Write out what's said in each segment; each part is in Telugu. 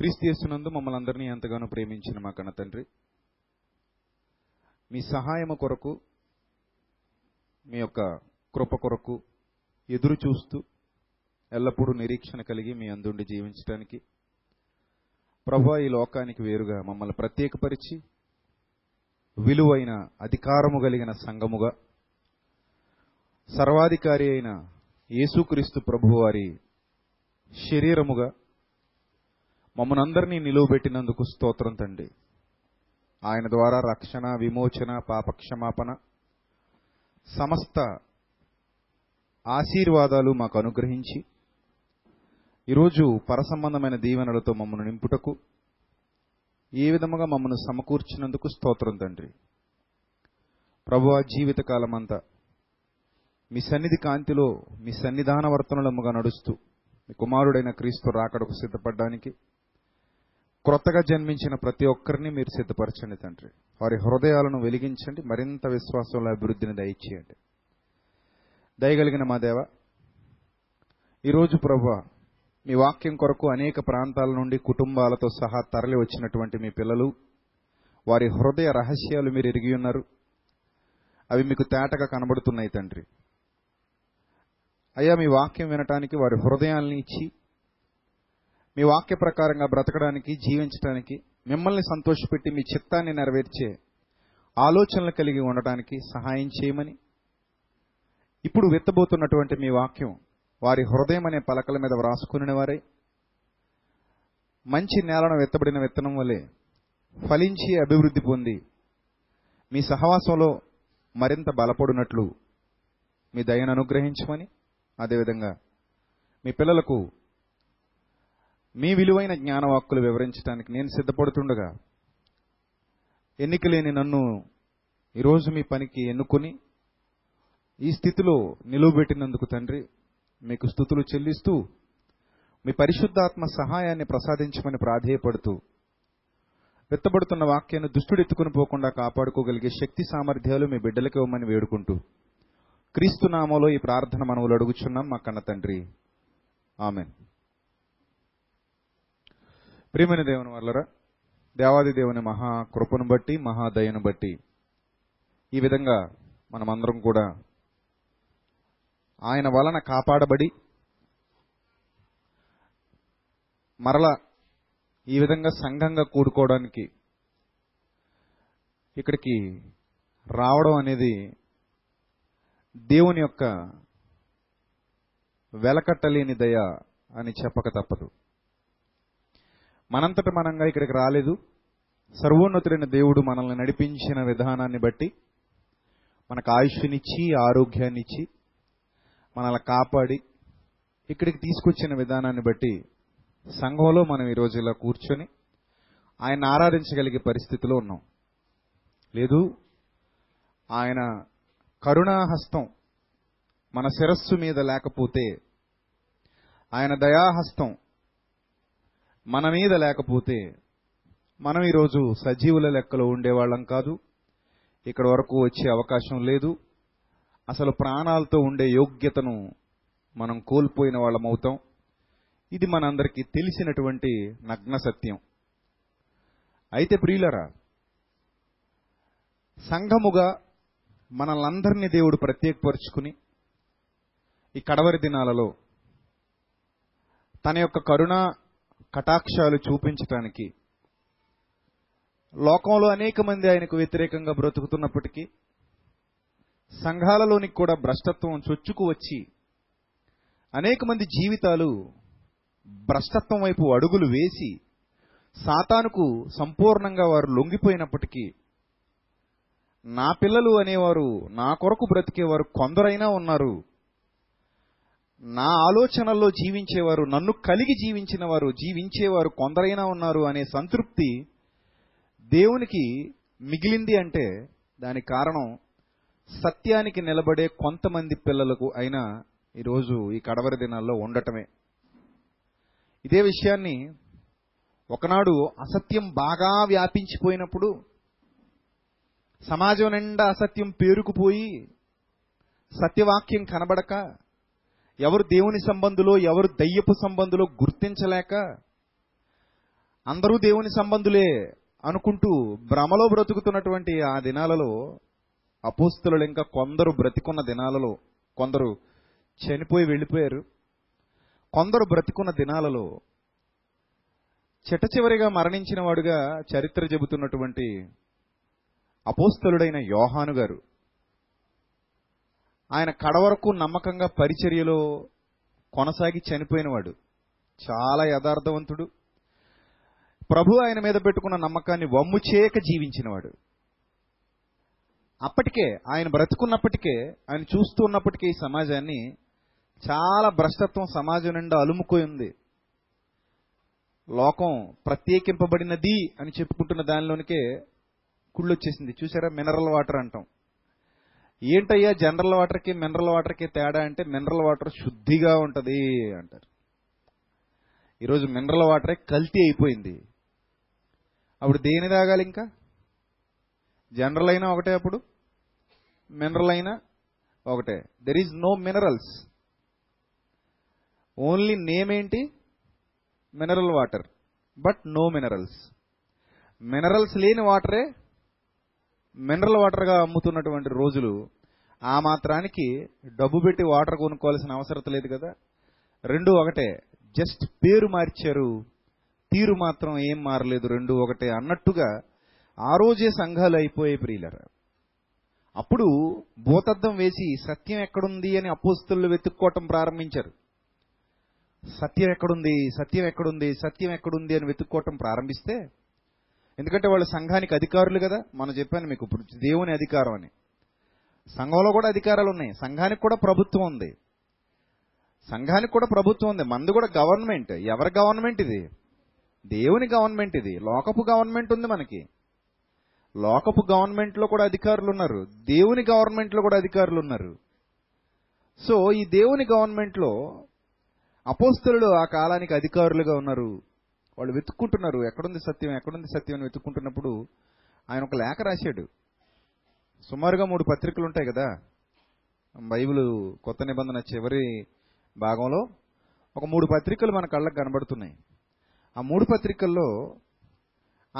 క్రీస్తు యేసునందు మమ్మల్ని అందరినీ ఎంతగానో ప్రేమించిన మా కన్న తండ్రి, మీ సహాయము కొరకు, మీ యొక్క కృప కొరకు ఎదురు చూస్తూ ఎల్లప్పుడూ నిరీక్షణ కలిగి మీ అందుండి జీవించడానికి ప్రభువా, ఈ లోకానికి వేరుగా మమ్మల్ని ప్రత్యేకపరిచి విలువైన అధికారము కలిగిన సంఘముగా సర్వాధికారి అయిన యేసుక్రీస్తు ప్రభువారి శరీరముగా మమ్మల్ని అందరినీ నిలువబెట్టినందుకు స్తోత్రం తండ్రి. ఆయన ద్వారా రక్షణ, విమోచన, పాపక్షమాపణ, సమస్త ఆశీర్వాదాలు మాకు అనుగ్రహించి ఈరోజు పరసంబంధమైన దీవెనలతో మమ్మను నింపుటకు ఏ విధముగా మమ్మను సమకూర్చినందుకు స్తోత్రం తండ్రి. ప్రభువా, జీవితకాలం అంతా మీ సన్నిధి కాంతిలో, మీ సన్నిధాన వర్తనలముగా నడుస్తూ మీ కుమారుడైన క్రీస్తు రాకడకు సిద్ధపడడానికి క్రొత్తగా జన్మించిన ప్రతి ఒక్కరిని మీరు సిద్ధపరచండి తండ్రి. వారి హృదయాలను వెలిగించండి, మరింత విశ్వాసంలో అభివృద్ధిని దయచేయండి. దయగలిగిన మా దేవ, ఈరోజు ప్రభువా, మీ వాక్యం కొరకు అనేక ప్రాంతాల నుండి కుటుంబాలతో సహా తరలి వచ్చినటువంటి మీ పిల్లలు, వారి హృదయ రహస్యాలు మీరు ఎరిగి ఉన్నారు. అవి మీకు తేటగా కనబడుతున్నాయి తండ్రి. అయ్యా, మీ వాక్యం వినటానికి వారి హృదయాల్ని ఇచ్చి మీ వాక్య ప్రకారంగా బ్రతకడానికి, జీవించడానికి, మిమ్మల్ని సంతోషపెట్టి మీ చిత్తాన్ని నెరవేర్చే ఆలోచనలు కలిగి ఉండటానికి సహాయం చేయమని, ఇప్పుడు విత్తబోతున్నటువంటి మీ వాక్యం వారి హృదయం అనే పలకల మీద వ్రాసుకునే వారే మంచి నేలను విత్తబడిన విత్తనం వలె ఫలించి అభివృద్ధి పొంది మీ సహవాసంలో మరింత బలపడినట్లు మీ దయను అనుగ్రహించమని, అదేవిధంగా మీ పిల్లలకు మీ విలువైన జ్ఞానవాక్కులు వివరించడానికి నేను సిద్ధపడుతుండగా ఎన్నిక లేని నన్ను ఈరోజు మీ పనికి ఎన్నుకొని ఈ స్థితిలో నిలువబెట్టినందుకు తండ్రి మీకు స్తుతులు చెల్లిస్తూ మీ పరిశుద్ధాత్మ సహాయాన్ని ప్రసాదించమని ప్రాధేయపడుతూ, విత్తబడుతున్న వాక్యాన్ని దుష్టుడు ఎత్తుకుని పోకుండా కాపాడుకోగలిగే శక్తి సామర్థ్యాలు మీ బిడ్డలకు ఇవ్వమని వేడుకుంటూ క్రీస్తు నామములో ఈ ప్రార్థన మనవులు అడుగుచున్నాం మా కన్న తండ్రి, ఆమెన్. ప్రియమైన దేవుని వల్లరా, దేవాది దేవుని మహా కృపను బట్టి, మహాదయను బట్టి ఈ విధంగా మనమందరం కూడా ఆయన వలన కాపాడబడి మరలా ఈ విధంగా సంఘంగా కూడుకోవడానికి ఇక్కడికి రావడం అనేది దేవుని యొక్క వెలకట్టలేని దయ అని చెప్పక తప్పదు. మనంతట మనంగా ఇక్కడికి రాలేదు. సర్వోన్నతుడైన దేవుడు మనల్ని నడిపించిన విధానాన్ని బట్టి మనకు ఆయుష్నిచ్చి, ఆరోగ్యాన్నిచ్చి, మనల్ని కాపాడి ఇక్కడికి తీసుకొచ్చిన విధానాన్ని బట్టి సంఘంలో మనం ఈరోజు ఇలా కూర్చొని ఆయన ఆరాధించగలిగే పరిస్థితిలో ఉన్నాం. లేదు, ఆయన కరుణాహస్తం మన శిరస్సు మీద లేకపోతే, ఆయన దయాహస్తం మన మీద లేకపోతే మనం ఈరోజు సజీవుల లెక్కలో ఉండేవాళ్ళం కాదు. ఇక్కడ వరకు వచ్చే అవకాశం లేదు. అసలు ప్రాణాలతో ఉండే యోగ్యతను మనం కోల్పోయిన వాళ్ళం అవుతాం. ఇది మనందరికీ తెలిసినటువంటి నగ్న సత్యం. అయితే ప్రియులరా, సంఘముగా మనల్ందరినీ దేవుడు ప్రత్యేకపరుచుకుని ఈ కడవరి దినాలలో తన యొక్క కరుణ కటాక్షాలు చూపించటానికి, లోకంలో అనేక మంది ఆయనకు వ్యతిరేకంగా బ్రతుకుతున్నప్పటికీ సంఘాలలోనికి కూడా భ్రష్టత్వం చొచ్చుకు వచ్చి అనేక మంది జీవితాలు భ్రష్టత్వం వైపు అడుగులు వేసి సాతానుకు సంపూర్ణంగా వారు లొంగిపోయినప్పటికీ, నా పిల్లలు అనేవారు, నా కొరకు బ్రతికేవారు కొందరైనా ఉన్నారు. నా ఆలోచనల్లో జీవించేవారు, నన్ను కలిగి జీవించేవారు కొందరైనా ఉన్నారు అనే సంతృప్తి దేవునికి మిగిలింది. అంటే దానికి కారణం సత్యానికి నిలబడే కొంతమంది పిల్లలకు అయినా ఈరోజు ఈ కడవరి దినాల్లో ఉండటమే. ఇదే విషయాన్ని ఒకనాడు అసత్యం బాగా వ్యాపించిపోయినప్పుడు, సమాజం నిండా అసత్యం పేరుకుపోయి సత్యవాక్యం కనబడక, ఎవరు దేవుని సంబంధులో, ఎవరు దయ్యపు సంబంధులో గుర్తించలేక అందరూ దేవుని సంబంధులే అనుకుంటూ భ్రమలో బ్రతుకుతున్నటువంటి ఆ దినాలలో, అపోస్తలులు ఇంకా కొందరు బ్రతికున్న దినాలలో, కొందరు చనిపోయి వెళ్ళిపోయారు, కొందరు బ్రతికున్న దినాలలో చిట్ట చివరిగా మరణించిన వాడుగా చరిత్ర చెబుతున్నటువంటి అపోస్తలుడైన యోహాను గారు, ఆయన కడవరకు నమ్మకంగా పరిచర్యలో కొనసాగి చనిపోయినవాడు, చాలా యథార్థవంతుడు, ప్రభు ఆయన మీద పెట్టుకున్న నమ్మకాన్ని వమ్ము చేయక జీవించినవాడు. అప్పటికే ఆయన బ్రతుకున్నప్పటికే, ఆయన చూస్తూ ఉన్నప్పటికీ ఈ సమాజాన్ని చాలా భ్రష్టత్వం సమాజం నిండా అలుముకొని ఉంది. లోకం ప్రత్యేకింపబడినది అని చెప్పుకుంటున్న దానిలోనికే కుళ్ళొచ్చేసింది. చూసారా, మినరల్ వాటర్ అంటాం. ఏంటయ్యా జనరల్ వాటర్కి మినరల్ వాటర్కి తేడా అంటే, మినరల్ వాటర్ శుద్ధిగా ఉంటుంది అంటారు. ఈరోజు మినరల్ వాటరే కల్తీ అయిపోయింది. అప్పుడు దేని తాగాలి? ఇంకా జనరల్ అయినా ఒకటే, అప్పుడు మినరల్ అయినా ఒకటే. There is no minerals, only name ఏంటి mineral water, but no minerals. Minerals లేని వాటరే మినరల్ వాటర్గా అమ్ముతున్నటువంటి రోజులు. ఆ మాత్రానికి డబ్బు పెట్టి వాటర్ కొనుక్కోవాల్సిన అవసరం లేదు కదా. రెండు ఒకటే, జస్ట్ పేరు మార్చారు, తీరు మాత్రం ఏం మారలేదు, రెండు ఒకటే అన్నట్టుగా ఆ రోజే సంఘాలు అయిపోయాయి ప్రియులారా. అప్పుడు భూతద్దం వేసి సత్యం ఎక్కడుంది అని అపోస్తలులు వెతుక్కోవటం ప్రారంభించారు. సత్యం ఎక్కడుంది, సత్యం ఎక్కడుంది, సత్యం ఎక్కడుంది అని వెతుక్కోవటం ప్రారంభిస్తే, ఎందుకంటే వాళ్ళు సంఘానికి అధికారులు కదా. మనం చెప్పాను మీకు ఇప్పుడు దేవుని అధికారం అని. సంఘంలో కూడా అధికారాలు ఉన్నాయి, సంఘానికి కూడా ప్రభుత్వం ఉంది, మంది కూడా గవర్నమెంట్. ఎవరి గవర్నమెంట్ ఇది? దేవుని గవర్నమెంట్ ఇది. లోకపు గవర్నమెంట్ ఉంది మనకి. లోకపు గవర్నమెంట్లో కూడా అధికారులు ఉన్నారు, దేవుని గవర్నమెంట్లో కూడా అధికారులు ఉన్నారు. సో ఈ దేవుని గవర్నమెంట్లో అపోస్తలులు ఆ కాలానికి అధికారులుగా ఉన్నారు. వాళ్ళు వెతుక్కుంటున్నారు, ఎక్కడుంది సత్యం, ఎక్కడుంది సత్యం అని వెతుక్కుంటున్నప్పుడు ఆయన ఒక లేఖ రాశాడు. సుమారుగా 3 పత్రికలు ఉంటాయి కదా బైబిల్ కొత్త నిబంధన చివరి భాగంలో. ఒక 3 పత్రికలు మన కళ్ళకు కనబడుతున్నాయి. ఆ 3 పత్రికల్లో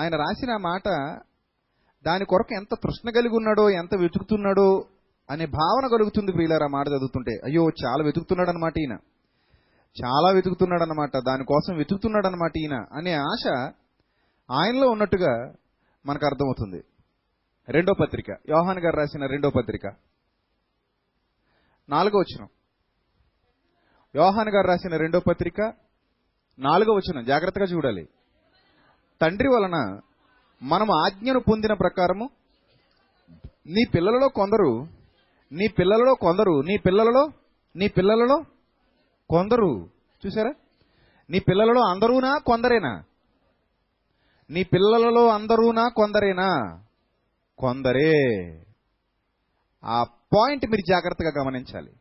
ఆయన రాసిన మాట, దాని కొరకు ఎంత తృష్ణ కలిగి ఉన్నాడో, ఎంత వెతుకుతున్నాడో అనే భావన కలుగుతుంది ప్రియులారా. మాట చదువుతుంటే అయ్యో చాలా వెతుకుతున్నాడు అనమాట ఈయన, చాలా వెతుకుతున్నాడు అనమాట, దానికోసం వెతుకుతున్నాడు అనమాట ఈయన అనే ఆశ ఆయనలో ఉన్నట్టుగా మనకు అర్థమవుతుంది. 2వ పత్రిక, యోహాను గారు రాసిన 2వ పత్రిక 4వ వచనం. యోహాను గారు రాసిన 2వ పత్రిక 4వ వచనం జాగ్రత్తగా చూడాలి. తండ్రి వలన మనము ఆజ్ఞను పొందిన ప్రకారము నీ పిల్లలలో కొందరు. చూసారా, నీ పిల్లలలో అందరూనా కొందరేనా? కొందరే. ఆ పాయింట్ మీరు జాగ్రత్తగా గమనించాలి.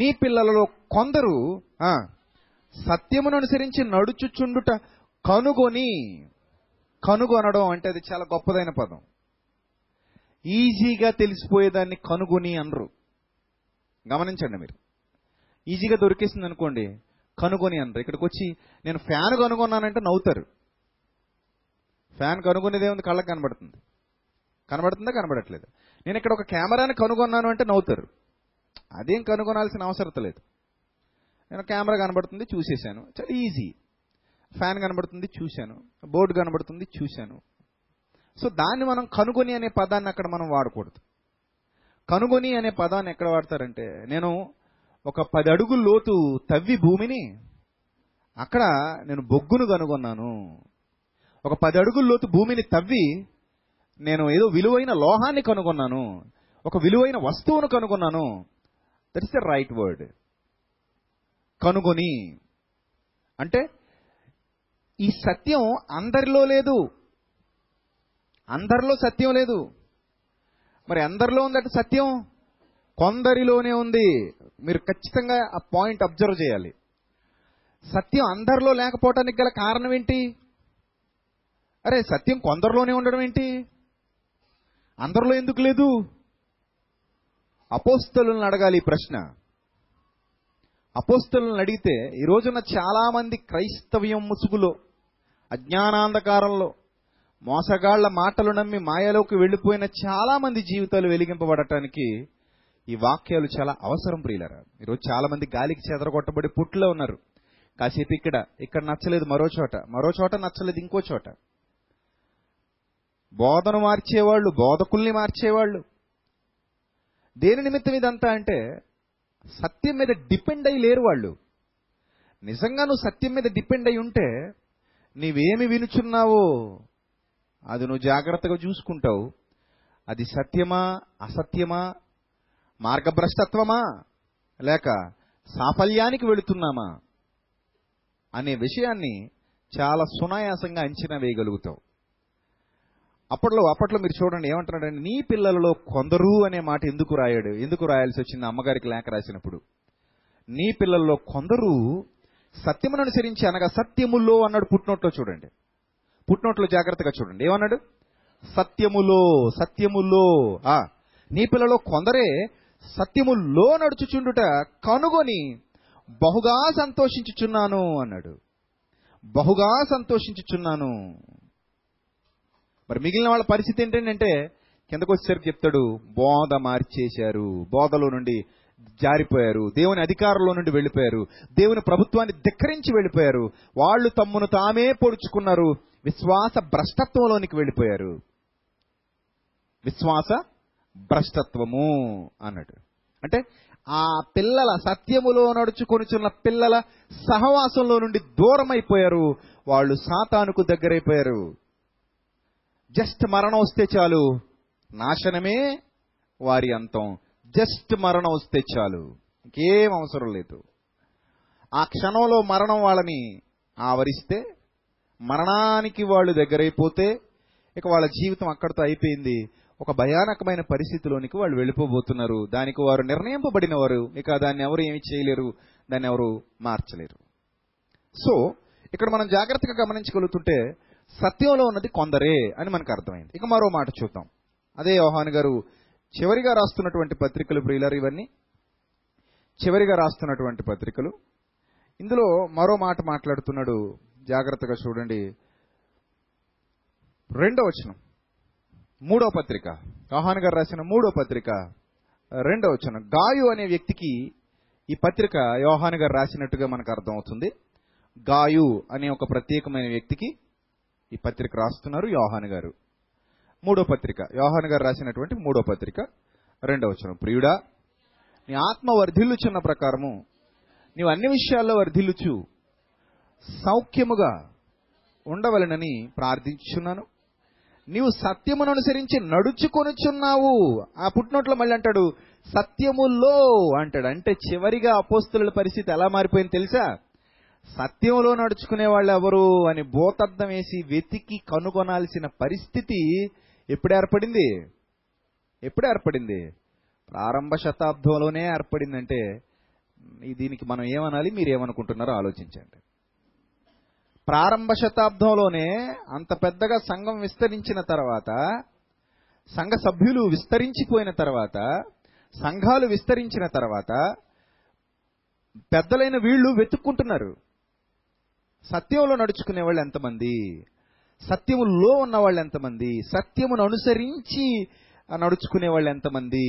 నీ పిల్లలలో కొందరు సత్యమును అనుసరించి నడుచుచుండుట కనుగొనడం అంటే అది చాలా గొప్పదైన పదం. ఈజీగా తెలిసిపోయేదాన్ని కనుగొని అనరు. గమనించండి, మీరు ఈజీగా దొరికేసింది అనుకోండి కనుగొని అనరు. ఇక్కడికి వచ్చి నేను ఫ్యాన్ కనుగొన్నానంటే నవ్వుతారు. ఫ్యాన్ కనుగొనేదేముంది, కళ్ళకు కనబడుతుంది. కనబడుతుందా? కనబడట్లేదు. నేను ఇక్కడ ఒక కెమెరాని కనుగొన్నాను అంటే నవ్వుతారు. అదేం కనుగొనాల్సిన అవసరం లేదు. నేను కెమెరా కనబడుతుంది చూసేశాను, చాలా ఈజీ. ఫ్యాన్ కనబడుతుంది చూశాను, బోర్డు కనబడుతుంది చూశాను. సో దాన్ని మనం కనుగొని అనే పదాన్ని అక్కడ మనం వాడకూడదు. కనుగొని అనే పదాన్ని ఎక్కడ వాడతారంటే, నేను ఒక 10 అడుగుల లోతు తవ్వి భూమిని అక్కడ నేను బొగ్గును కనుగొన్నాను. ఒక 10 అడుగుల లోతు భూమిని తవ్వి నేను ఏదో విలువైన లోహాన్ని కనుగొన్నాను, ఒక విలువైన వస్తువును కనుగొన్నాను. That is the right word, కనుగొని. అంటే ఈ సత్యం అందరిలో లేదు, అందరిలో సత్యం లేదు. మరి అందరిలో ఉందంటే సత్యం కొందరిలోనే ఉంది. మీరు ఖచ్చితంగా ఆ పాయింట్ అబ్జర్వ్ చేయాలి. సత్యం అందరిలో లేకపోవటానికి గల కారణం ఏంటి? అరే సత్యం కొందరిలోనే ఉండడం ఏంటి? అందరిలో ఎందుకు లేదు? అపోస్తలులను అడగాలి ఈ ప్రశ్న. అపోస్తలులను అడిగితే, ఈరోజున చాలామంది క్రైస్తవ్యం ముసుగులో అజ్ఞానాంధకారంలో మోసగాళ్ల మాటలు నమ్మి మాయలోకి వెళ్ళిపోయిన చాలామంది జీవితాలు వెలిగింపబడటానికి ఈ వాక్యాలు చాలా అవసరం ప్రియులారా. ఈరోజు చాలామంది గాలికి చెదరగొట్టబడి పుట్టులో ఉన్నారు. కాసేపు ఇక్కడ నచ్చలేదు మరో చోట నచ్చలేదు ఇంకో చోట. బోధను మార్చేవాళ్ళు, బోధకుల్ని మార్చేవాళ్ళు. దేని నిమిత్తం ఇదంతా అంటే సత్యం మీద డిపెండ్ అయి లేరు వాళ్ళు. నిజంగా నువ్వు సత్యం మీద డిపెండ్ అయి ఉంటే నీవేమి వినుచున్నావో అది నువ్వు జాగ్రత్తగా చూసుకుంటావు. అది సత్యమా అసత్యమా, మార్గభ్రష్టత్వమా లేక సాఫల్యానికి వెళుతున్నామా అనే విషయాన్ని చాలా సునాయాసంగా అంచనా వేయగలుగుతావు. అప్పట్లో మీరు చూడండి ఏమంటున్నాడంటే, నీ పిల్లలలో కొందరు అనే మాట ఎందుకు రాయాల్సి వచ్చింది అమ్మగారికి లేఖ రాసినప్పుడు? నీ పిల్లల్లో కొందరు సత్యమును అనుసరించి, అనగా సత్యములో అన్నాడు. పుట్టినోట్లో చూడండి, పుట్టినోట్లో జాగ్రత్తగా చూడండి ఏమన్నాడు, సత్యములో. నీ పిల్లలో కొందరే సత్యములో నడుచుచుండుట కనుగొని బహుగా సంతోషించుచున్నాను అన్నాడు. మరి మిగిలిన వాళ్ళ పరిస్థితి ఏంటంటే, కిందకు వచ్చేసరికి చెప్తాడు, బోధ మార్చేశారు, బోధలో నుండి జారిపోయారు, దేవుని అధికారంలో నుండి వెళ్ళిపోయారు, దేవుని ప్రభుత్వాన్ని ధిక్కరించి వెళ్ళిపోయారు, వాళ్ళు తమ్మును తామే పొడుచుకున్నారు, విశ్వాస భ్రష్టత్వంలోనికి వెళ్ళిపోయారు అన్నాడు. అంటే ఆ పిల్లల, సత్యములో నడుచుకొనిచున్న పిల్లల సహవాసంలో నుండి దూరం అయిపోయారు, వాళ్ళు సాతానుకు దగ్గరైపోయారు. జస్ట్ మరణం వస్తే చాలు, నాశనమే వారి అంతం. జస్ట్ మరణం వస్తే చాలు, ఇంకేం అవసరం లేదు. ఆ క్షణంలో మరణం వాళ్ళని ఆవరిస్తే, మరణానికి వాళ్ళు దగ్గరైపోతే ఇక వాళ్ళ జీవితం అక్కడితో అయిపోయింది. ఒక భయానకమైన పరిస్థితిలోనికి వాళ్ళు వెళ్ళిపోబోతున్నారు. దానికి వారు నిర్ణయింపబడిన వారు, ఇక దాన్ని ఎవరు ఏమి చేయలేరు, దాన్ని ఎవరు మార్చలేరు. సో ఇక్కడ మనం జాగ్రత్తగా గమనించగలుగుతుంటే సత్యంలో ఉన్నది కొందరే అని మనకు అర్థమైంది. ఇక మరో మాట చూద్దాం, అదే యోహాను గారు చివరిగా రాస్తున్నటువంటి పత్రికలు ప్రియులారా, ఇవన్నీ చివరిగా రాస్తున్నటువంటి పత్రికలు. ఇందులో మరో మాట మాట్లాడుతున్నాడు, జాగ్రత్తగా చూడండి. 2వ వచనం, 3వ పత్రిక, యోహాను గారు రాసిన 3వ పత్రిక 2వ వచనం. గాయు అనే వ్యక్తికి ఈ పత్రిక యోహాను గారు రాసినట్టుగా మనకు అర్థమవుతుంది. గాయు అనే ఒక ప్రత్యేకమైన వ్యక్తికి ఈ పత్రిక రాస్తున్నారు యోహాను గారు. 3వ పత్రిక, యోహాను గారు రాసినటువంటి 3వ పత్రిక 2వ వచనం. ప్రియుడా, నీ ఆత్మ వర్ధిల్లుచున్న ప్రకారము నీవు అన్ని విషయాల్లో వర్ధిల్లుచు సౌఖ్యముగా ఉండవలెనని ప్రార్థించుచున్నాను. నీవు సత్యమును అనుసరించి నడుచుకొనుచున్నావు. ఆ పుట్టినోట్లో మళ్ళీ అంటాడు సత్యములో అంటాడు. అంటే చివరిగా అపోస్తుల పరిస్థితి ఎలా మారిపోయింది తెలుసా? సత్యంలో నడుచుకునే వాళ్ళు ఎవరు అని భూతద్దం వేసి వెతికి కనుగొనాల్సిన పరిస్థితి ఎప్పుడు ఏర్పడింది? ప్రారంభ శతాబ్దంలోనే ఏర్పడిందంటే దీనికి మనం ఏమనాలి, మీరేమనుకుంటున్నారో ఆలోచించండి. ప్రారంభ శతాబ్దంలోనే అంత పెద్దగా సంఘం విస్తరించిన తర్వాత, సంఘ సభ్యులు విస్తరించిపోయిన తర్వాత, సంఘాలు విస్తరించిన తర్వాత పెద్దలైన వీళ్ళు వెతుక్కుంటున్నారు సత్యంలో నడుచుకునే వాళ్ళు ఎంతమంది, సత్యములో ఉన్నవాళ్ళు ఎంతమంది, సత్యమును అనుసరించి నడుచుకునే వాళ్ళు ఎంతమంది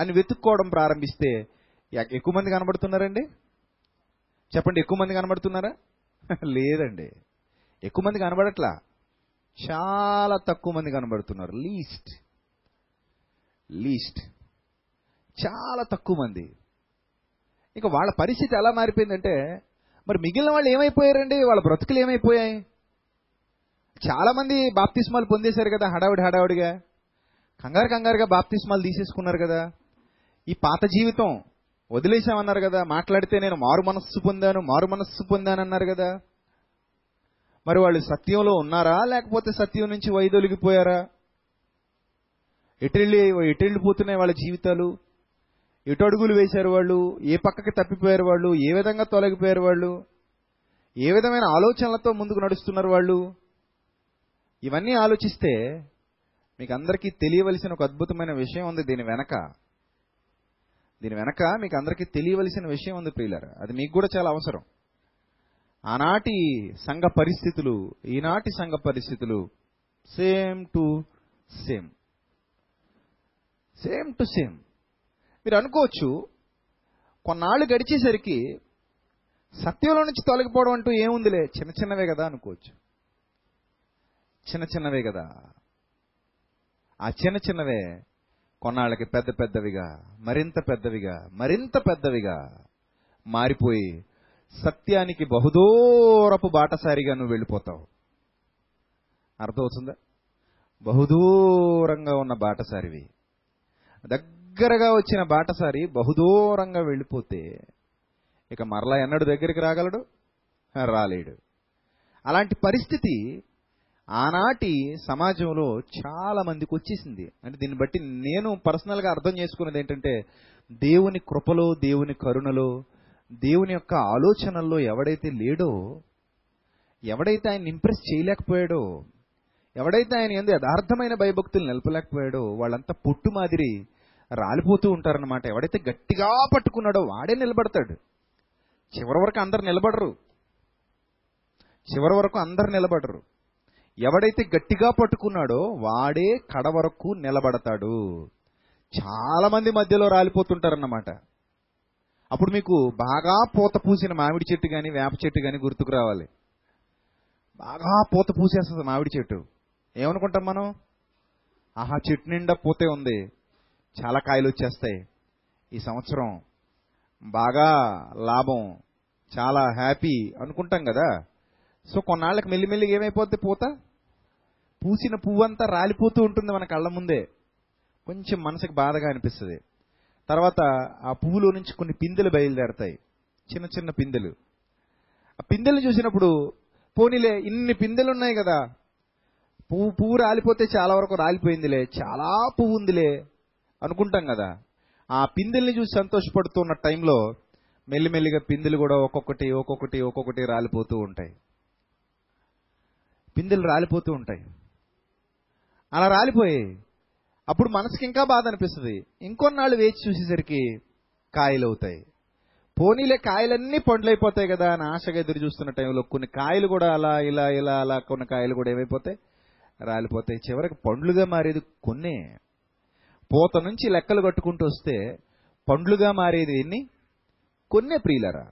అని వెతుక్కోవడం ప్రారంభిస్తే ఎక్కువ మంది కనబడుతున్నారండి? చెప్పండి, ఎక్కువ మంది కనబడుతున్నారా? లేదండి, ఎక్కువ మంది కనబడట్లా, చాలా తక్కువ మంది కనబడుతున్నారు. లీస్ట్ చాలా తక్కువ మంది. ఇక వాళ్ళ పరిస్థితి ఎలా మారిపోయిందంటే, మరి మిగిలిన వాళ్ళు ఏమైపోయారండి, వాళ్ళ బ్రతుకులు ఏమైపోయాయి? చాలామంది బాప్తిస్మాలు పొందేశారు కదా, హడావుడిగా కంగారుగా బాప్తిస్మాలు తీసేసుకున్నారు కదా, ఈ పాత జీవితం వదిలేశామన్నారు కదా, మాట్లాడితే నేను మారు మనస్సు పొందాను అన్నారు కదా. మరి వాళ్ళు సత్యంలో ఉన్నారా లేకపోతే సత్యం నుంచి వైదొలిగిపోయారా? ఎటెళ్ళిపోతున్నాయి వాళ్ళ జీవితాలు, ఎటు అడుగులు వేశారు వాళ్ళు, ఏ పక్కకి తప్పిపోయారు వాళ్ళు, ఏ విధంగా తొలగిపోయారు వాళ్ళు, ఏ విధమైన ఆలోచనలతో ముందుకు నడుస్తున్నారు వాళ్ళు? ఇవన్నీ ఆలోచిస్తే మీకు అందరికీ తెలియవలసిన ఒక అద్భుతమైన విషయం ఉంది దీని వెనక మీకు అందరికీ తెలియవలసిన విషయం ఉంది ప్రియులారా. అది మీకు కూడా చాలా అవసరం. ఆనాటి సంఘ పరిస్థితులు ఈనాటి సంఘ పరిస్థితులు సేమ్ టు సేమ్. మీరు అనుకోవచ్చు, కొన్నాళ్ళు గడిచేసరికి సత్యంలో నుంచి తొలగిపోవడం అంటూ ఏముందిలే, చిన్నవే కదా అనుకోవచ్చు. ఆ చిన్నవే కొన్నాళ్ళకి పెద్దవిగా మరింత పెద్దవిగా మారిపోయి సత్యానికి బహుదూరపు బాటసారిగా నువ్వు వెళ్ళిపోతావు. అర్థమవుతుందా? బహుదూరంగా ఉన్న బాటసారివి, దగ్గరగా వచ్చిన బాటసారి బహుదూరంగా వెళ్ళిపోతే ఇక మరలా ఎన్నడు దగ్గరికి రాగలడు? రాలేడు. అలాంటి పరిస్థితి ఆనాటి సమాజంలో చాలా మందికి వచ్చేసింది. అంటే దీన్ని బట్టి నేను పర్సనల్గా అర్థం చేసుకున్నది ఏంటంటే, దేవుని కృపలో, దేవుని కరుణలో, దేవుని యొక్క ఆలోచనల్లో ఎవడైతే లేడో, ఎవడైతే ఆయన ఇంప్రెస్ చేయలేకపోయాడో, ఎవడైతే ఆయన యందు యథార్థమైన భయభక్తులు నిలపలేకపోయాడో వాళ్ళంతా పొట్టు మాదిరి రాలిపోతూ ఉంటారన్నమాట. ఎవడైతే గట్టిగా పట్టుకున్నాడో వాడే నిలబడతాడు. చివరి వరకు అందరు నిలబడరు. ఎవడైతే గట్టిగా పట్టుకున్నాడో వాడే కడ వరకు నిలబడతాడు. చాలామంది మధ్యలో రాలిపోతుంటారన్నమాట. అప్పుడు మీకు బాగా పూత పూసిన మామిడి చెట్టు కానీ వేప చెట్టు కానీ గుర్తుకు రావాలి. బాగా పూత పూసేస్తుంది మామిడి చెట్టు. ఏమనుకుంటాం మనం? ఆహా, చెట్టు నిండా పూతే ఉంది, చాలా కాయలు వచ్చేస్తాయి, ఈ సంవత్సరం బాగా లాభం, చాలా హ్యాపీ అనుకుంటాం కదా. సో కొన్నాళ్ళకి మెల్లిమెల్లిగా ఏమైపోద్ది, పూత పూసిన పువ్వంతా రాలిపోతూ ఉంటుంది మన కళ్ళ ముందే. కొంచెం మనసుకు బాధగా అనిపిస్తుంది. తర్వాత ఆ పువ్వులో నుంచి కొన్ని పిందెలు బయలుదేరతాయి, చిన్న పిందెలు. ఆ పిందెలు చూసినప్పుడు పోనీలే, ఇన్ని పిందెలు ఉన్నాయి కదా, పువ్వు రాలిపోతే చాలా వరకు రాలిపోయిందిలే, చాలా పువ్వు ఉందిలే అనుకుంటాం కదా. ఆ పిందెల్ని చూసి సంతోషపడుతున్న టైంలో మెల్లిమెల్లిగా పిందెలు కూడా ఒక్కొక్కటి రాలిపోతూ ఉంటాయి. అలా రాలిపోయి అప్పుడు మనసుకి ఇంకా బాధ అనిపిస్తుంది. ఇంకొన్నాళ్ళు వేచి చూసేసరికి కాయలు అవుతాయి. పోనీలే, కాయలన్నీ పండ్లు అయిపోతాయి కదా అని ఆశగా ఎదురు చూస్తున్న టైంలో కొన్ని కాయలు కూడా అలా కొన్ని కాయలు కూడా ఏమైపోతాయి, రాలిపోతాయి. చివరికి పండ్లుగా మారేది కొన్నే. పూత నుంచి లెక్కలు కట్టుకుంటూ వస్తే పండ్లుగా మారేది ఎన్ని? కొన్నే ప్రియులరా.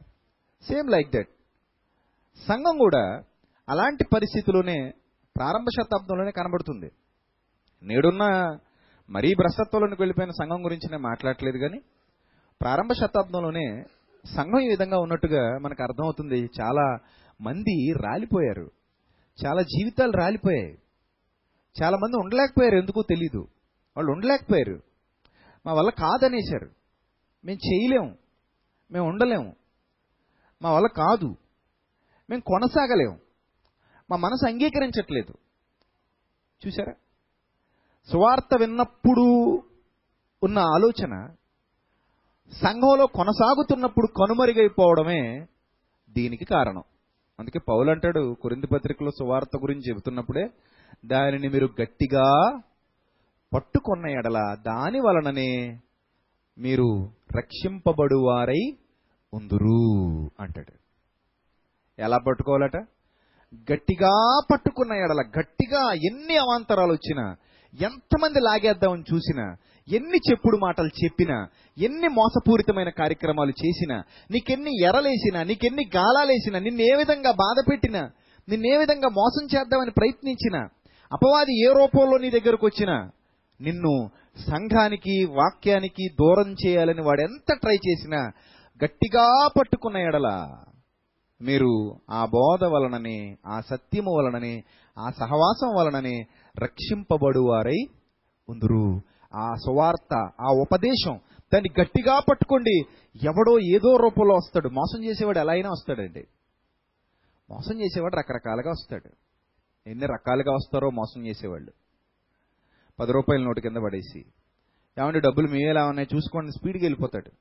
సేమ్ లైక్ దట్, సంఘం కూడా అలాంటి పరిస్థితుల్లోనే ప్రారంభ శతాబ్దంలోనే కనబడుతుంది. నేడున్న మరీ భ్రష్టత్వంలోకి వెళ్ళిపోయిన సంఘం గురించి నేను మాట్లాడలేదు, కానీ ప్రారంభ శతాబ్దంలోనే సంఘం ఈ విధంగా ఉన్నట్టుగా మనకు అర్థమవుతుంది. చాలా మంది రాలిపోయారు, చాలా జీవితాలు రాలిపోయాయి, చాలా మంది ఉండలేకపోయారు. ఎందుకో తెలీదు, వాళ్ళు ఉండలేకపోయారు. మా వల్ల కాదనేశారు, మేము చేయలేము, మేము ఉండలేము, మా వల్ల కాదు, మేము కొనసాగలేము, మా మనసు అంగీకరించట్లేదు. చూసారా? సువార్త విన్నప్పుడు ఉన్న ఆలోచన సంఘంలో కొనసాగుతున్నప్పుడు కనుమరుగైపోవడమే దీనికి కారణం. అందుకే పౌలు అంటాడు కొరింథీ పత్రికలో సువార్త గురించి చెబుతున్నప్పుడే, దానిని మీరు గట్టిగా పట్టుకున్న ఎడల దాని వలననే మీరు రక్షింపబడువారై ఉందురు అంటాడు. ఎలా పట్టుకోవాలట? గట్టిగా పట్టుకున్న ఎడల, గట్టిగా ఎన్ని అవాంతరాలు వచ్చినా, ఎంతమంది లాగేద్దామని చూసినా, ఎన్ని చెప్పుడు మాటలు చెప్పినా, ఎన్ని మోసపూరితమైన కార్యక్రమాలు చేసినా, నీకెన్ని ఎరలేసినా, నీకెన్ని గాలాలేసినా, నిన్నే విధంగా బాధ పెట్టినా, నిన్నే విధంగా మోసం చేద్దామని ప్రయత్నించినా, అపవాది ఏ రూపంలో నీ దగ్గరకు వచ్చినా, నిన్ను సంఘానికి వాక్యానికి దూరం చేయాలని వాడెంత ట్రై చేసినా, గట్టిగా పట్టుకున్న ఎడల మీరు ఆ బోధ వలననే, ఆ సత్యము వలననే, ఆ సహవాసం వలననే రక్షింపబడువారై ఉందురు. ఆ సువార్త, ఆ ఉపదేశం, దాన్ని గట్టిగా పట్టుకోండి. ఎవడో ఏదో రూపంలో వస్తాడు, మోసం చేసేవాడు ఎలా అయినా వస్తాడండి. మోసం చేసేవాడు రకరకాలుగా వస్తాడు. ఎన్ని రకాలుగా వస్తారో మోసం చేసేవాళ్ళు. 10 రూపాయల నోటు కింద పడేసి, ఏమంటే డబ్బులు మీవేలా ఉన్నాయి చూసుకోండి, స్పీడ్గా వెళ్ళిపోతాడు.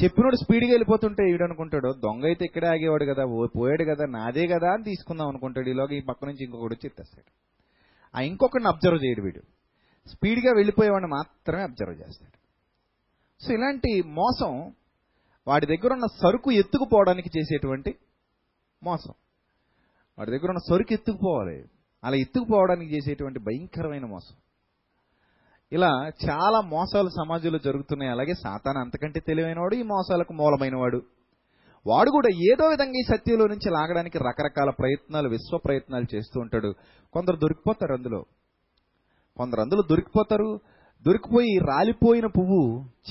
చెప్పినోడు స్పీడ్గా వెళ్ళిపోతుంటే ఈడనుకుంటాడు, దొంగ అయితే ఇక్కడే ఆగేవాడు కదా, పోయాడు కదా, నాదే కదా అని తీసుకుందాం అనుకుంటాడు. ఈలోగా ఈ పక్క నుంచి ఇంకొకటి వచ్చి ఎత్తేస్తాడు. ఆ ఇంకొకరిని అబ్జర్వ్ చేయడు వీడు, స్పీడ్గా వెళ్ళిపోయేవాడిని మాత్రమే అబ్జర్వ్ చేస్తాడు. సో ఇలాంటి మోసం వాడి దగ్గర ఉన్న సరుకు ఎత్తుకుపోవడానికి చేసేటువంటి మోసం. వాడి దగ్గర ఉన్న సరుకు ఎత్తుకుపోవాలి, అలా ఎత్తుకుపోవడానికి చేసేటువంటి భయంకరమైన మోసం. ఇలా చాలా మోసాలు సమాజంలో జరుగుతున్నాయి. అలాగే సాతాను అంతకంటే తెలివైనవాడు, ఈ మోసాలకు మూలమైన వాడు. వాడు కూడా ఏదో విధంగా ఈ సత్యంలో నుంచి లాగడానికి రకరకాల ప్రయత్నాలు, విశ్వ ప్రయత్నాలు చేస్తూ ఉంటాడు. కొందరు దొరికిపోతారు అందులో, దొరికిపోయి రాలిపోయిన పువ్వు